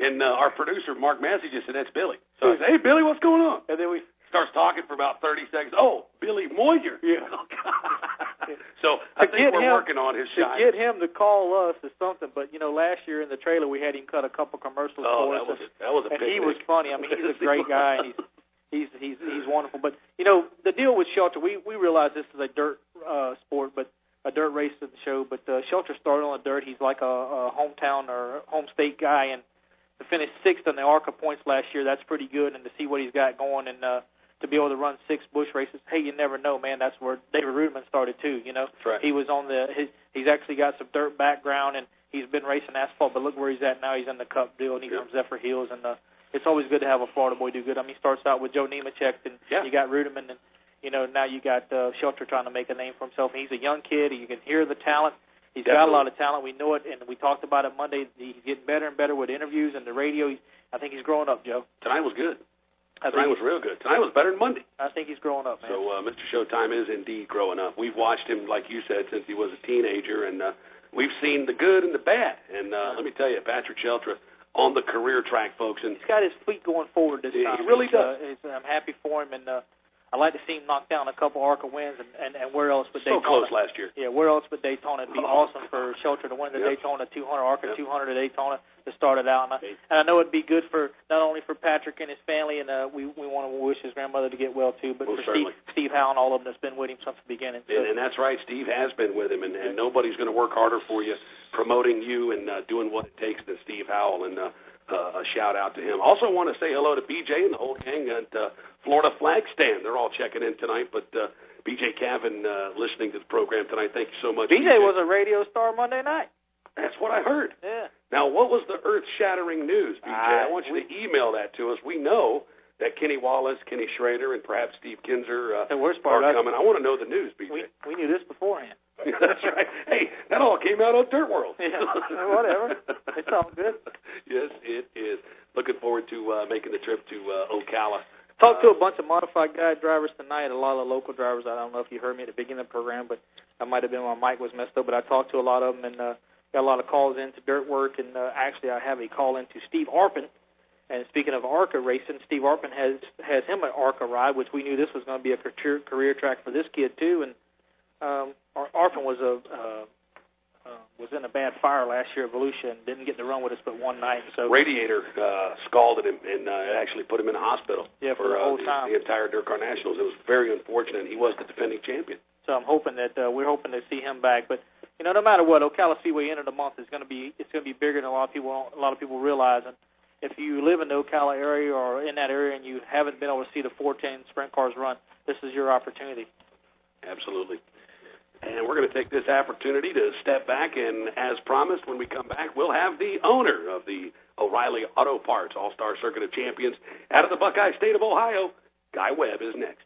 and our producer, Mark Massey, just said, that's Billy. So I said, hey, Billy, what's going on? And then we starts talking for about 30 seconds. Oh, Billy Moyer. Yeah. Oh, God. So I think we're working on his shot. To get him to call us is something, but, you know, last year in the trailer we had him cut a couple commercials for us. That was a picnic. And he was funny. I mean, he's a great guy, and he's wonderful. But, you know, the deal with Sheltra, we realize this is a dirt sport, but a dirt race to the show, but Sheltra started on the dirt. He's like a hometown or home state guy, and to finish sixth on the ARCA points last year, that's pretty good, and to see what he's got going and to be able to run six bush races, hey, you never know, man. That's where David Ruderman started too, you know. Right. He was on he's actually got some dirt background, and he's been racing asphalt, but look where he's at now. He's in the Cup deal, and he's from Zephyr Hills, and it's always good to have a Florida boy do good. I mean, he starts out with Joe Nemechek, and you got Ruderman, and you know now you got Sheltra trying to make a name for himself. And he's a young kid. You can hear the talent. He's got a lot of talent. We know it, and we talked about it Monday. He's getting better and better with interviews and the radio. I think he's growing up, Joe. Tonight was good. Tonight was real good. Tonight was better than Monday. I think he's growing up, man. So Mr. Showtime is indeed growing up. We've watched him, like you said, since he was a teenager, and we've seen the good and the bad. And let me tell you, Patrick Sheltra on the career track, folks. And he's got his feet going forward this time. He really does. I'm happy for him, and I'd like to see him knock down a couple ARCA wins, and where else but Daytona. So close last year. Yeah, where else but Daytona. It'd be awesome for Sheltra to win the Daytona 200, ARCA 200 at Daytona. To start it out, and I know it'd be good for not only for Patrick and his family, and we want to wish his grandmother to get well too, but for Steve Howe and all of them that's been with him since the beginning. So. And that's right, Steve has been with him, and nobody's going to work harder for you promoting you and doing what it takes than Steve Howell, and a shout out to him. Also want to say hello to BJ and the whole gang at Florida Flag Stand. They're all checking in tonight, but BJ Cavan listening to the program tonight. Thank you so much. BJ was a radio star Monday night. That's what I heard. Yeah. Now, what was the earth-shattering news, BJ? I want you to email that to us. We know that Kenny Wallace, Kenny Schrader, and perhaps Steve Kinzer are coming. I want to know the news, BJ. We knew this beforehand. That's right. Hey, that all came out on Dirt World. Yeah, whatever. It's all good. Yes, it is. Looking forward to making the trip to Ocala. Talked to a bunch of modified guy drivers tonight, a lot of local drivers. I don't know if you heard me at the beginning of the program, but I might have been when my mic was messed up, but I talked to a lot of them, and got a lot of calls into dirt work, and actually I have a call into Steve Arpin. And speaking of ARCA racing, Steve Arpin has him an ARCA ride, which we knew this was going to be a career track for this kid too. And Arpin was in a bad fire last year at Volusia and didn't get to run with us but one night. So radiator scalded him and actually put him in the hospital. Yeah, for the whole time. The entire Dirt Car Nationals. It was very unfortunate. He was the defending champion. So I'm hoping that we're hoping to see him back, but. You know, no matter what, Ocala Speedway end of the month is going to be bigger than a lot of people realize. And if you live in the Ocala area or in that area and you haven't been able to see the 410 sprint cars run, this is your opportunity. Absolutely. And we're going to take this opportunity to step back, and as promised, when we come back, we'll have the owner of the O'Reilly Auto Parts All-Star Circuit of Champions out of the Buckeye State of Ohio. Guy Webb is next.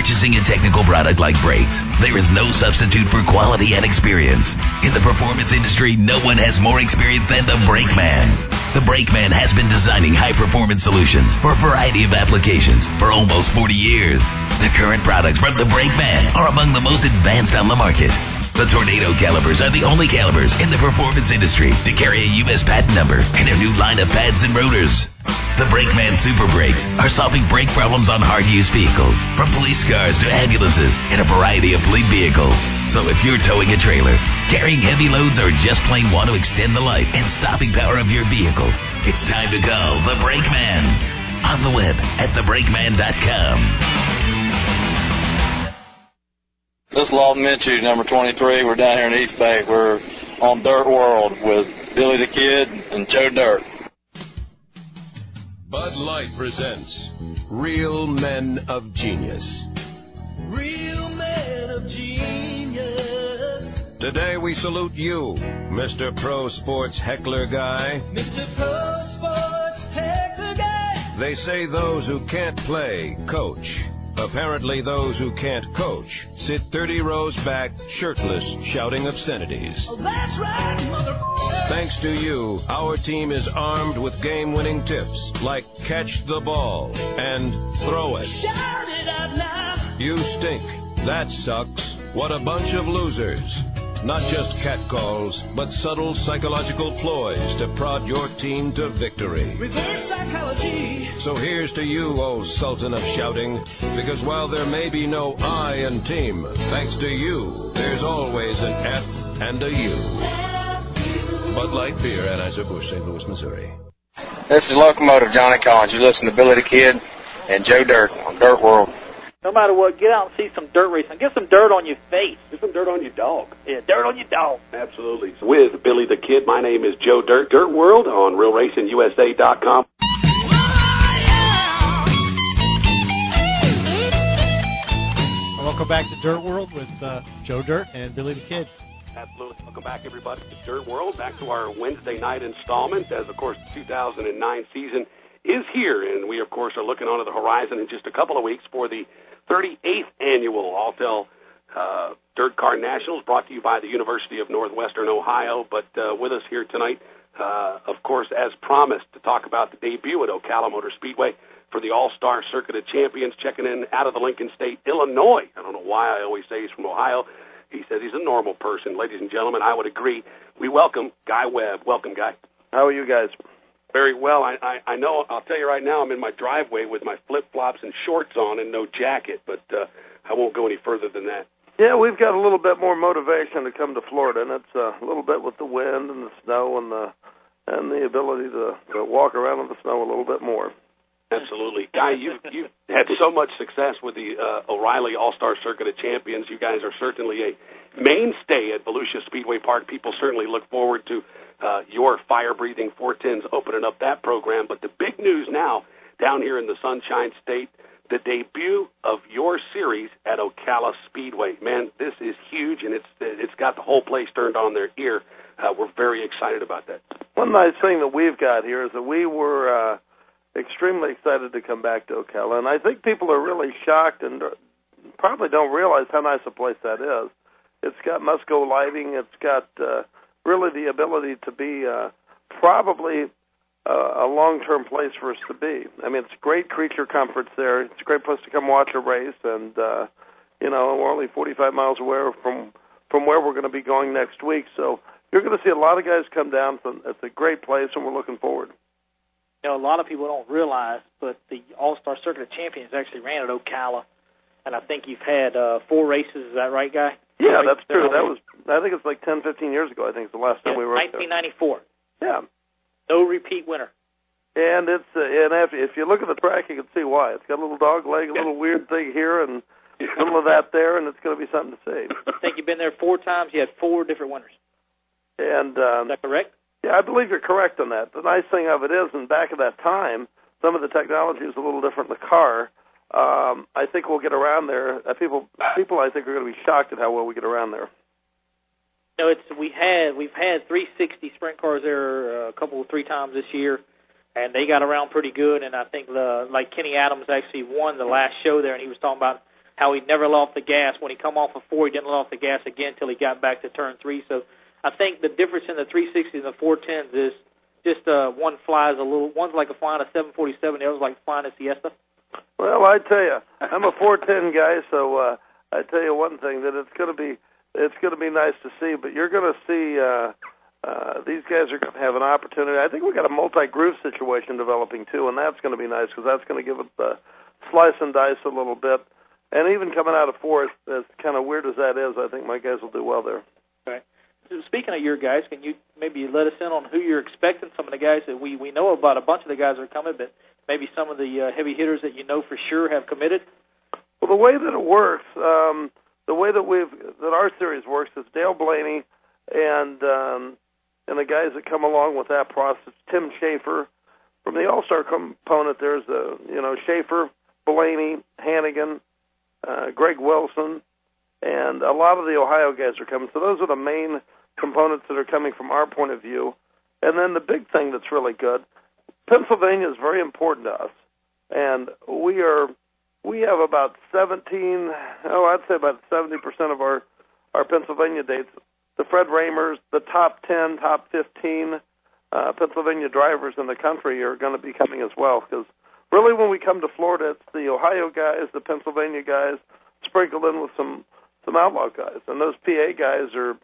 Purchasing a technical product like brakes, there is no substitute for quality and experience. In the performance industry, no one has more experience than the brake man. The brake man has been designing high-performance solutions for a variety of applications for almost 40 years. The current products from the brake man are among the most advanced on the market. The Tornado calipers are the only calipers in the performance industry to carry a U.S. patent number and a new line of pads and rotors. The Brakeman Super Brakes are solving brake problems on hard-use vehicles, from police cars to ambulances and a variety of fleet vehicles. So if you're towing a trailer, carrying heavy loads, or just plain want to extend the life and stopping power of your vehicle, it's time to call the Brakeman. On the web at thebrakeman.com. This is Lawton Minshew, number 23. We're down here in East Bay. We're on Dirt World with Billy the Kid and Joe Dirt. Bud Light presents Real Men of Genius. Real Men of Genius. Today we salute you, Mr. Pro Sports Heckler Guy. Mr. Pro Sports Heckler Guy. They say those who can't play, coach. Apparently those who can't coach sit 30 rows back, shirtless, shouting obscenities. Oh, that's right, mother. Thanks to you, our team is armed with game-winning tips like catch the ball and throw it. Shout it out now. You stink. That sucks. What a bunch of losers. Not just catcalls, but subtle psychological ploys to prod your team to victory. Reverse psychology. So here's to you, oh Sultan of Shouting, because while there may be no I in team, thanks to you, there's always an F and a U. Bud Light Beer, Anheuser-Busch, St. Louis, Missouri. This is Locomotive Johnny Collins. You listen to Billy the Kid and Joe Dirt on Dirt World. No matter what, get out and see some dirt racing. Get some dirt on your face. Get some dirt on your dog. Yeah, dirt on your dog. Absolutely. It's with Billy the Kid. My name is Joe Dirt. Dirt World on RealRacingUSA.com. Welcome back to Dirt World with Joe Dirt and Billy the Kid. Absolutely. Welcome back, everybody, to Dirt World. Back to our Wednesday night installment, as, of course, the 2009 season is here. And we, of course, are looking onto the horizon in just a couple of weeks for the 38th annual All-Tel Dirt Car Nationals, brought to you by the University of Northwestern Ohio. But with us here tonight, of course, as promised, to talk about the debut at Ocala Motor Speedway for the All-Star Circuit of Champions, checking in out of the Lincoln State, Illinois. I don't know why I always say he's from Ohio. He says he's a normal person. Ladies and gentlemen, I would agree. We welcome Guy Webb. Welcome, Guy. How are you guys? Very well. I know, I'll tell you right now, I'm in my driveway with my flip-flops and shorts on and no jacket, but I won't go any further than that. Yeah, we've got a little bit more motivation to come to Florida, and it's a little bit with the wind and the snow and the ability to walk around in the snow a little bit more. Absolutely. Guy, you've had so much success with the O'Reilly All-Star Circuit of Champions. You guys are certainly a mainstay at Volusia Speedway Park. People certainly look forward to your fire-breathing 410s opening up that program. But the big news now down here in the Sunshine State, the debut of your series at Ocala Speedway. Man, this is huge, and it's got the whole place turned on their ear. We're very excited about that. One nice thing that we've got here is that we were extremely excited to come back to Ocala, and I think people are really shocked and probably don't realize how nice a place that is. It's got must-go lighting. It's got really the ability to be probably a long-term place for us to be. I mean, it's great creature comforts there. It's a great place to come watch a race, and, you know, we're only 45 miles away from where we're going to be going next week, so you're going to see a lot of guys come down. It's a great place, and we're looking forward. You know, a lot of people don't realize, but the All-Star Circuit of Champions actually ran at Ocala, and I think you've had 4 races. Is that right, Guy? Yeah, that's true. That was, I think it's like 10, 15 years ago, I think, is the last time we were up there. 1994. Yeah. No repeat winner. And it's if you look at the track, you can see why. It's got a little dog leg, a little weird thing here, and a little of that there, and it's going to be something to see. I think you've been there 4 times. You had 4 different winners. And is that correct? Yeah, I believe you're correct on that. The nice thing of it is, and back at that time, some of the technology was a little different in the car. I think we'll get around there. People, I think, are going to be shocked at how well we get around there. You know, we've had 360 sprint cars there three times this year, and they got around pretty good. And I think like Kenny Adams actually won the last show there, and he was talking about how he never let off the gas. When he come off of 4, he didn't let off the gas again until he got back to turn 3. So I think the difference in the 360s and the 410s is just one flies a little. One's like flying a 747. The other's like flying a Siesta. Well, I tell you, I'm a 410 guy, so I tell you one thing that it's going to be nice to see. But you're going to see these guys are going to have an opportunity. I think we got a multi-groove situation developing too, and that's going to be nice because that's going to give it the slice and dice a little bit. And even coming out of 4, as kind of weird as that is, I think my guys will do well there. All right. Speaking of your guys, can you maybe let us in on who you're expecting, some of the guys that we know about? A bunch of the guys are coming, but maybe some of the heavy hitters that you know for sure have committed? Well, the way that it works, the way that our series works is Dale Blaney and the guys that come along with that process, Tim Schaefer. From the All-Star component, there's Schaefer, Blaney, Hannigan, Greg Wilson, and a lot of the Ohio guys are coming. So those are the main components that are coming from our point of view. And then the big thing that's really good, Pennsylvania is very important to us, and we have about 70% of our Pennsylvania dates. The Fred Ramers, the top 10, top 15 Pennsylvania drivers in the country are going to be coming as well, because really when we come to Florida, it's the Ohio guys, the Pennsylvania guys, sprinkled in with some outlaw guys, and those PA guys are,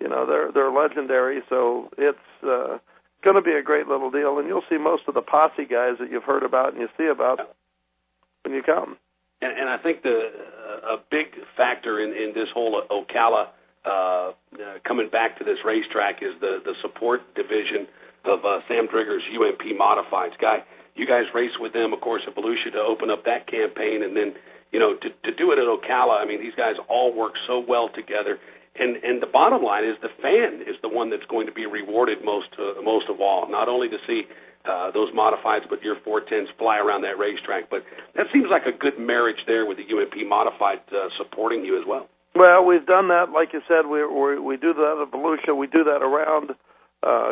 you know, they're legendary. So it's going to be a great little deal, and you'll see most of the posse guys that you've heard about and you see about when you come. And I think a big factor in this whole Ocala coming back to this racetrack is the support division of Sam Drigger's UMP Modifieds. Guy, you guys race with them, of course, at Volusia to open up that campaign, and then, you know, to do it at Ocala. I mean, these guys all work so well together. And the bottom line is the fan is the one that's going to be rewarded most of all, not only to see those modifieds but your 410s fly around that racetrack. But that seems like a good marriage there with the UMP Modified supporting you as well. Well, we've done that. Like you said, we do that at Volusia. We do that around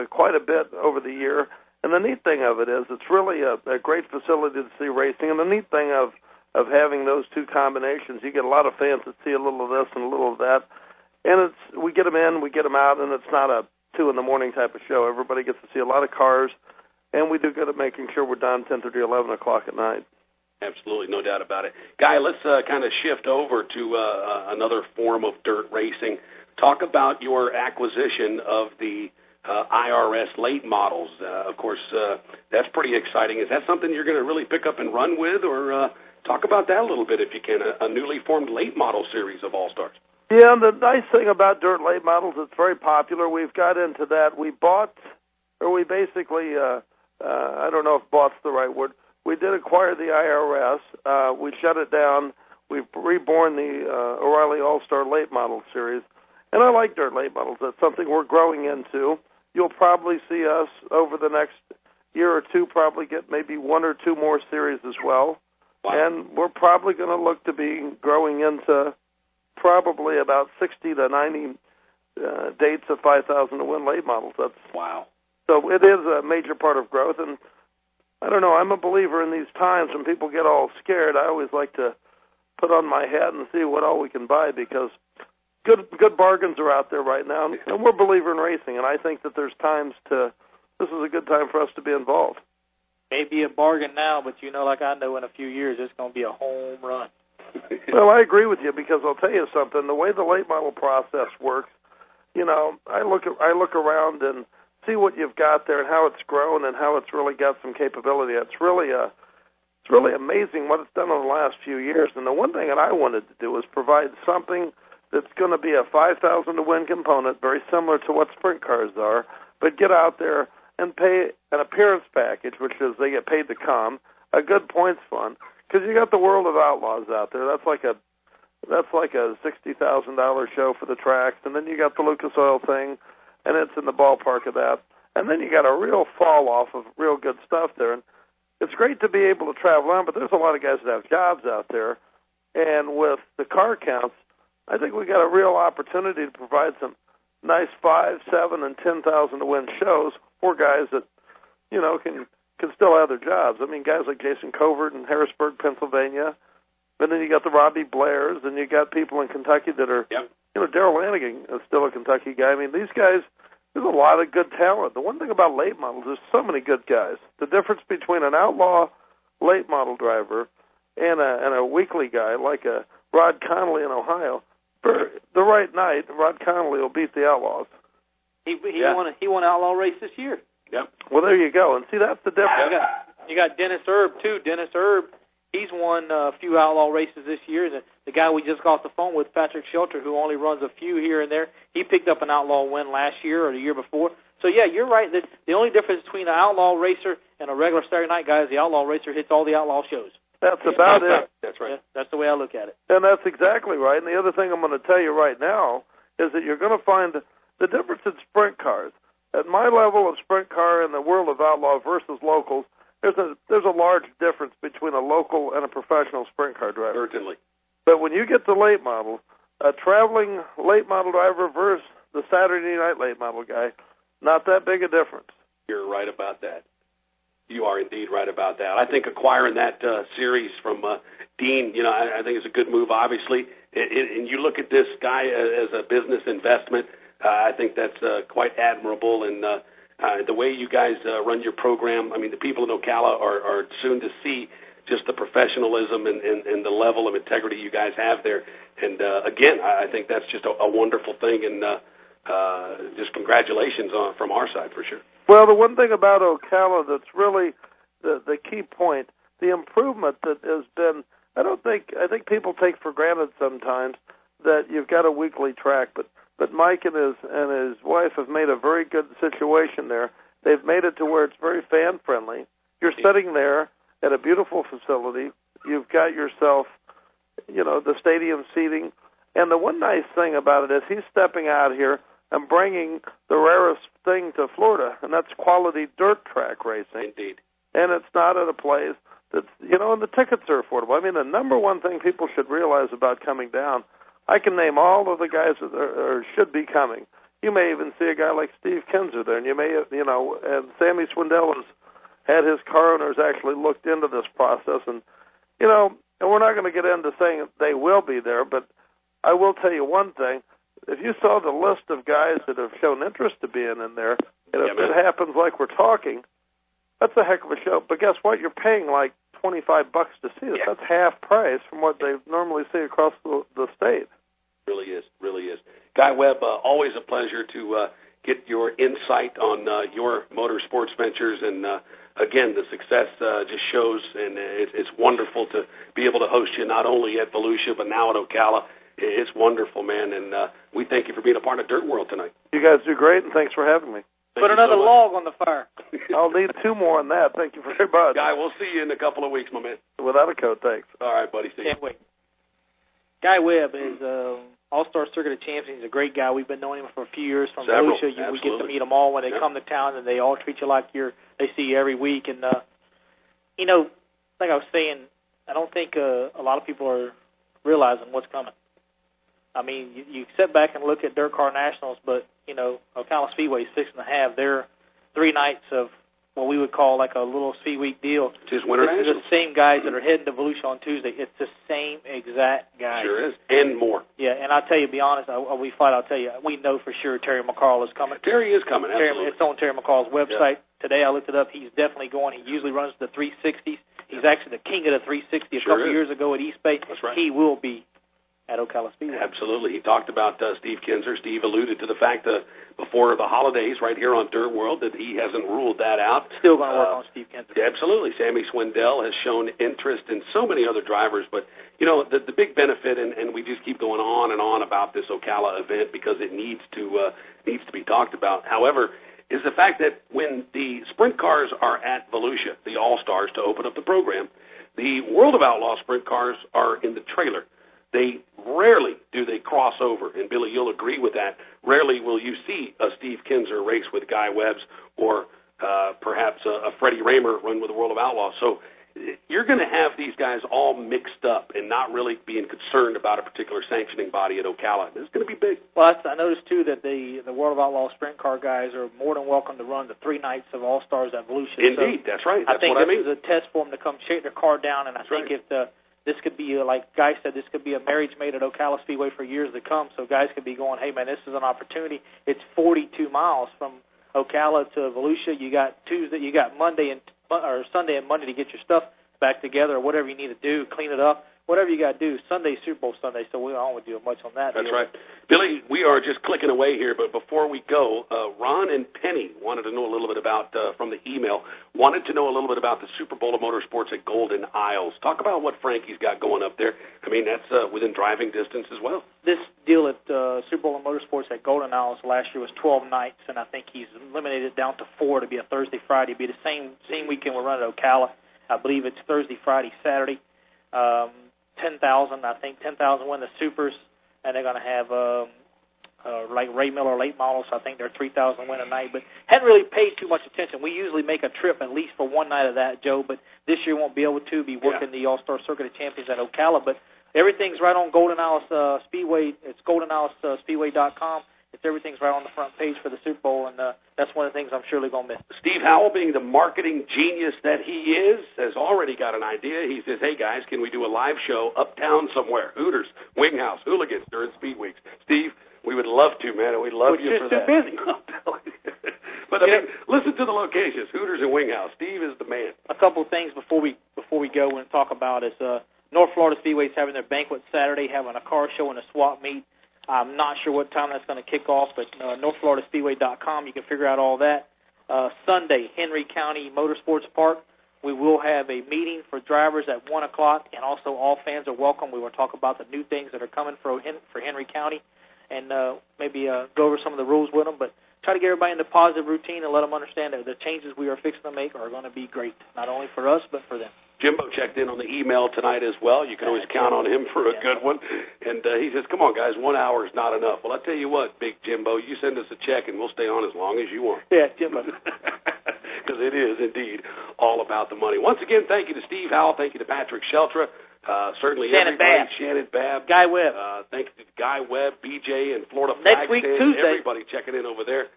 quite a bit over the year. And the neat thing of it is it's really a great facility to see racing. And the neat thing of having those two combinations, you get a lot of fans that see a little of this and a little of that. And it's we get them in, we get them out, and it's not a 2 in the morning type of show. Everybody gets to see a lot of cars, and we do good at making sure we're done 10:30, 11 o'clock at night. Absolutely, no doubt about it. Guy, let's kind of shift over to another form of dirt racing. Talk about your acquisition of the IRS late models. Of course, that's pretty exciting. Is that something you're going to really pick up and run with, or talk about that a little bit if you can, a newly formed late model series of All-Stars? Yeah, the nice thing about dirt late models, it's very popular. We've got into that. We bought, or we basically, I don't know if bought's the right word. We did acquire the IRS. We shut it down. We've reborn the O'Reilly All-Star Late Model Series. And I like dirt late models. That's something we're growing into. You'll probably see us over the next year or two probably get maybe one or two more series as well. Wow. And we're probably going to look to be growing into probably about 60 to 90 dates of 5,000 to win late models. That's wow. So it is a major part of growth, and I don't know, I'm a believer in these times when people get all scared. I always like to put on my hat and see what all we can buy, because good bargains are out there right now, and we're a believer in racing, and I think that there's times to, this is a good time for us to be involved. Maybe a bargain now, but you know, like I know in a few years, it's going to be a home run. Well, I agree with you, because I'll tell you something. The way the late model process works, you know, I look around and see what you've got there and how it's grown and how it's really got some capability. It's really amazing what it's done in the last few years. And the one thing that I wanted to do was provide something that's going to be a 5,000 to win component, very similar to what sprint cars are, but get out there and pay an appearance package, which is they get paid to come, a good points fund. Because you got the World of Outlaws out there. That's like a $60,000 show for the tracks, and then you got the Lucas Oil thing, and it's in the ballpark of that. And then you got a real fall off of real good stuff there. And it's great to be able to travel on, but there's a lot of guys that have jobs out there. And with the car counts, I think we got a real opportunity to provide some nice 5, 7, and 10,000 to win shows for guys that, you know, can still have their jobs. I mean, guys like Jason Covert in Harrisburg, Pennsylvania, and then you got the Robbie Blairs, and you got people in Kentucky that are, yep. You know, Darrell Lanigan is still a Kentucky guy. I mean, these guys, there's a lot of good talent. The one thing about late models, there's so many good guys. The difference between an outlaw late model driver and a weekly guy like a Rod Connolly in Ohio, for the right night, Rod Connolly will beat the outlaws. He won an outlaw race this year. Yep. Well, there you go. And see, that's the difference. You got Dennis Erb, too. Dennis Erb, he's won a few outlaw races this year. The guy we just got off the phone with, Patrick Sheltra, who only runs a few here and there, he picked up an outlaw win last year or the year before. So, yeah, you're right. The only difference between an outlaw racer and a regular Saturday night guy is the outlaw racer hits all the outlaw shows. That's about it. That's right. Yeah, that's the way I look at it. And that's exactly right. And the other thing I'm going to tell you right now is that you're going to find the difference in sprint cars. At my level of sprint car and the World of Outlaw versus locals, there's a large difference between a local and a professional sprint car driver. Certainly. But when you get to late model, a traveling late model driver versus the Saturday night late model guy, not that big a difference. You're right about that. You are indeed right about that. I think acquiring that series from Dean, you know, I think it's a good move, obviously. And you look at this guy as a business investment. I think that's quite admirable, and the way you guys run your program, I mean, the people in Ocala are soon to see just the professionalism and the level of integrity you guys have there. And, again, I think that's just a wonderful thing, and just congratulations from our side for sure. Well, the one thing about Ocala that's really the key point, the improvement that has been, I think people take for granted sometimes that you've got a weekly track, but But Mike and his wife have made a very good situation there. They've made it to where it's very fan-friendly. You're sitting there at a beautiful facility. You've got yourself, the stadium seating. And the one nice thing about it is he's stepping out here and bringing the rarest thing to Florida, and that's quality dirt track racing. Indeed. And it's not at a place that's, and the tickets are affordable. I mean, the number one thing people should realize about coming down, I can name all of the guys that are, or should be coming. You may even see a guy like Steve Kinzer there, and you may, and Sammy Swindell has had his car owners actually looked into this process. And, and we're not going to get into saying they will be there, but I will tell you one thing. If you saw the list of guys that have shown interest to being in there, and if it happens like we're talking, that's a heck of a show. But guess what? You're paying like $25 to see it. Yeah. That's half price from what they normally see across the state. Really is. Guy Webb, always a pleasure to get your insight on your motorsports ventures. And, again, the success just shows, and it's wonderful to be able to host you not only at Volusia but now at Ocala. It's wonderful, man, and we thank you for being a part of Dirt World tonight. You guys do great, and thanks for having me. Put another log on the fire. I'll need two more on that. Thank you very much. Guy, we'll see you in a couple of weeks, my man. Without a coat, thanks. All right, buddy. See you. Can't wait. Guy Webb is All-Star Circuit of Champions. He's a great guy. We've been knowing him for a few years from Volusia. We get to meet them all when they come to town, and they all treat you like they see you every week. And, like I was saying, I don't think a lot of people are realizing what's coming. I mean, you sit back and look at Dirt Car Nationals, but, Ocala Speedway 6.5, they're 3 nights of what we would call like a little speed week deal. Just winter nationals. It's the same guys that are heading to Volusia on Tuesday. It's the same exact guys. Sure is, and more. Yeah, and I'll tell you, be honest, I'll tell you, we know for sure Terry McCarl is coming. Terry is coming, absolutely. It's on Terry McCarl's website. Yeah. Today I looked it up. He's definitely going. He usually runs the 360s. He's actually the king of the 360 a couple years ago at East Bay. That's right. He will be at Ocala Speedway. Absolutely. He talked about Steve Kinzer. Steve alluded to the fact that before the holidays right here on Dirt World that he hasn't ruled that out. Still going to work on Steve Kinzer. Absolutely. Sammy Swindell has shown interest in so many other drivers. But, the big benefit, and we just keep going on and on about this Ocala event because it needs to be talked about. However, is the fact that when the sprint cars are at Volusia, the All-Stars, to open up the program, the World of Outlaws sprint cars are in the trailer. They rarely do they cross over, and, Billy, you'll agree with that. Rarely will you see a Steve Kinzer race with Guy Webbs or perhaps a Freddie Raymer run with the World of Outlaws. So you're going to have these guys all mixed up and not really being concerned about a particular sanctioning body at Ocala. It's going to be big. Well, I noticed, too, that the World of Outlaws sprint car guys are more than welcome to run the 3 nights of All-Stars at Volusia. Indeed, so that's right. That's what I mean. I think this is a test for them to come shake their car down, and this could be, like Guy said, this could be a marriage made at Ocala Speedway for years to come. So guys could be going, hey, man, this is an opportunity. It's 42 miles from Ocala to Volusia. You got Sunday and Monday to get your stuff back together or whatever you need to do, clean it up, whatever you got to do. Sunday's Super Bowl Sunday, so we don't want to do much on that. That's right. Billy, we are just clicking away here, but before we go, Ron and Penny wanted to know a little bit about, from the email, about the Super Bowl of Motorsports at Golden Isles. Talk about what Frankie's got going up there. I mean, that's within driving distance as well. This deal at Super Bowl of Motorsports at Golden Isles last year was 12 nights, and I think he's eliminated it down to 4 to be a Thursday, Friday. It'd be the same weekend we're running at Ocala. I believe it's Thursday, Friday, Saturday. 10,000 win the Supers, and they're going to have like Ray Miller late models. So I think they're 3,000 win a night, but hadn't really paid too much attention. We usually make a trip at least for one night of that, Joe, but this year won't be able to be working the All-Star Circuit of Champions at Ocala. But everything's right on Golden Isles Speedway. It's GoldenIslesSpeedway.com. Everything's right on the front page for the Super Bowl, and that's one of the things I'm surely going to miss. Steve Howell, being the marketing genius that he is, has already got an idea. He says, hey, guys, can we do a live show uptown somewhere? Hooters, Winghouse, Hooligans during Speed Weeks. Steve, we would love to, man, and we love you for that. We're just too busy. But, I mean, listen to the locations, Hooters and Winghouse. Steve is the man. A couple of things before we go and talk about is North Florida Speedway is having their banquet Saturday, having a car show and a swap meet. I'm not sure what time that's going to kick off, but NorthFloridaSpeedway.com, you can figure out all that. Sunday, Henry County Motorsports Park, we will have a meeting for drivers at 1 o'clock, and also all fans are welcome. We will talk about the new things that are coming for Henry County. and maybe go over some of the rules with them, but try to get everybody in the positive routine and let them understand that the changes we are fixing to make are going to be great, not only for us but for them. Jimbo checked in on the email tonight as well. You can always count on him for a good one. And he says, come on, guys, 1 hour is not enough. Well, I tell you what, Big Jimbo, you send us a check and we'll stay on as long as you want. Yeah, Jimbo. Because it is indeed all about the money. Once again, thank you to Steve Howell. Thank you to Patrick Sheltra. Certainly Shannon everybody. Babb. Shannon Babb. Guy Webb. Thank you to Guy Webb, BJ, and Florida Flag. Next week, Tuesday. Everybody checking in over there.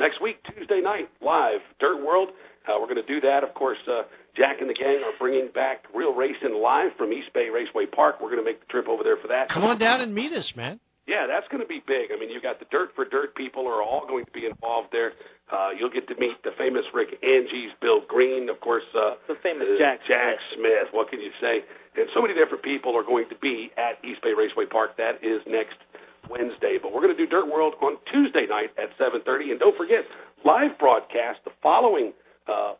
Next week, Tuesday night, live, Dirt World. We're going to do that, of course. Jack and the gang are bringing back Real Racing Live from East Bay Raceway Park. We're going to make the trip over there for that. Come on down and meet us, man. Yeah, that's going to be big. I mean, you've got the Dirt for Dirt people are all going to be involved there. You'll get to meet the famous Rick Angies, Bill Green, of course. The famous Jack Smith. What can you say? And so many different people are going to be at East Bay Raceway Park. That is next Wednesday. But we're going to do Dirt World on Tuesday night at 7:30. And don't forget, live broadcast the following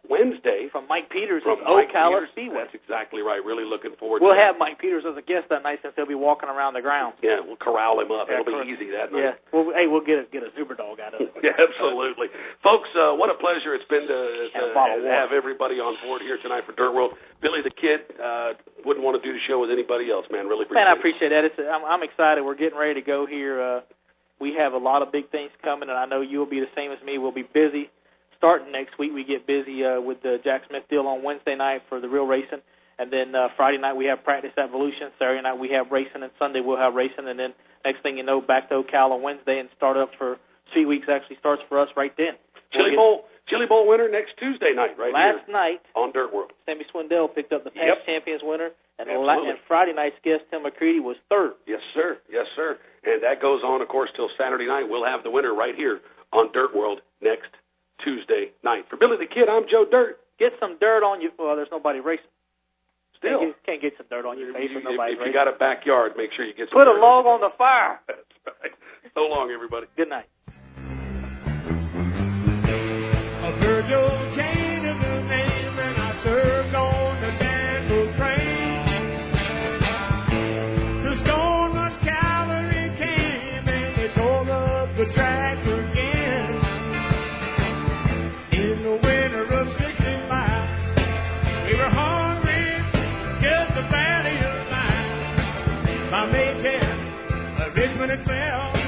Wednesday from Mike Peters from Ocala Speedway. That's exactly right. Really looking forward to it. We'll have Mike Peters as a guest that night since he'll be walking around the grounds. Yeah, we'll corral him up. It'll be easy that night. Yeah. Well, hey, we'll get a super dog out of it. Yeah, absolutely. Folks, what a pleasure it's been to have everybody on board here tonight for Dirt World. Billy the Kid wouldn't want to do the show with anybody else, man. Really appreciate it. Man, I appreciate that. I'm excited. We're getting ready to go here. We have a lot of big things coming, and I know you'll be the same as me. We'll be busy. Starting next week, we get busy with the Jack Smith deal on Wednesday night for the Real Racing, and then Friday night we have practice at Volusia. Saturday night we have racing, and Sunday we'll have racing, and then next thing you know, back to Ocala on Wednesday and start up for 3 weeks. Actually, starts for us right then. Chili Bowl winner next Tuesday night, right? Last night on Dirt World, Sammy Swindell picked up the past champions winner, and Friday night's guest Tim McCready was third. Yes, sir. Yes, sir. And that goes on, of course, till Saturday night. We'll have the winner right here on Dirt World next Tuesday night. For Billy the Kid, I'm Joe Dirt. Get some dirt on you. Well, there's nobody racing. Still. Can't get some dirt on your face if nobody's racing. If you got a backyard, make sure you get some dirt. Put a log on the fire. That's right. So long, everybody. Good night. A Virgil Kane is his name, and I served on the Danville train. To Stoner's cavalry came, and they tore up the tracks again. Richmond and Bell.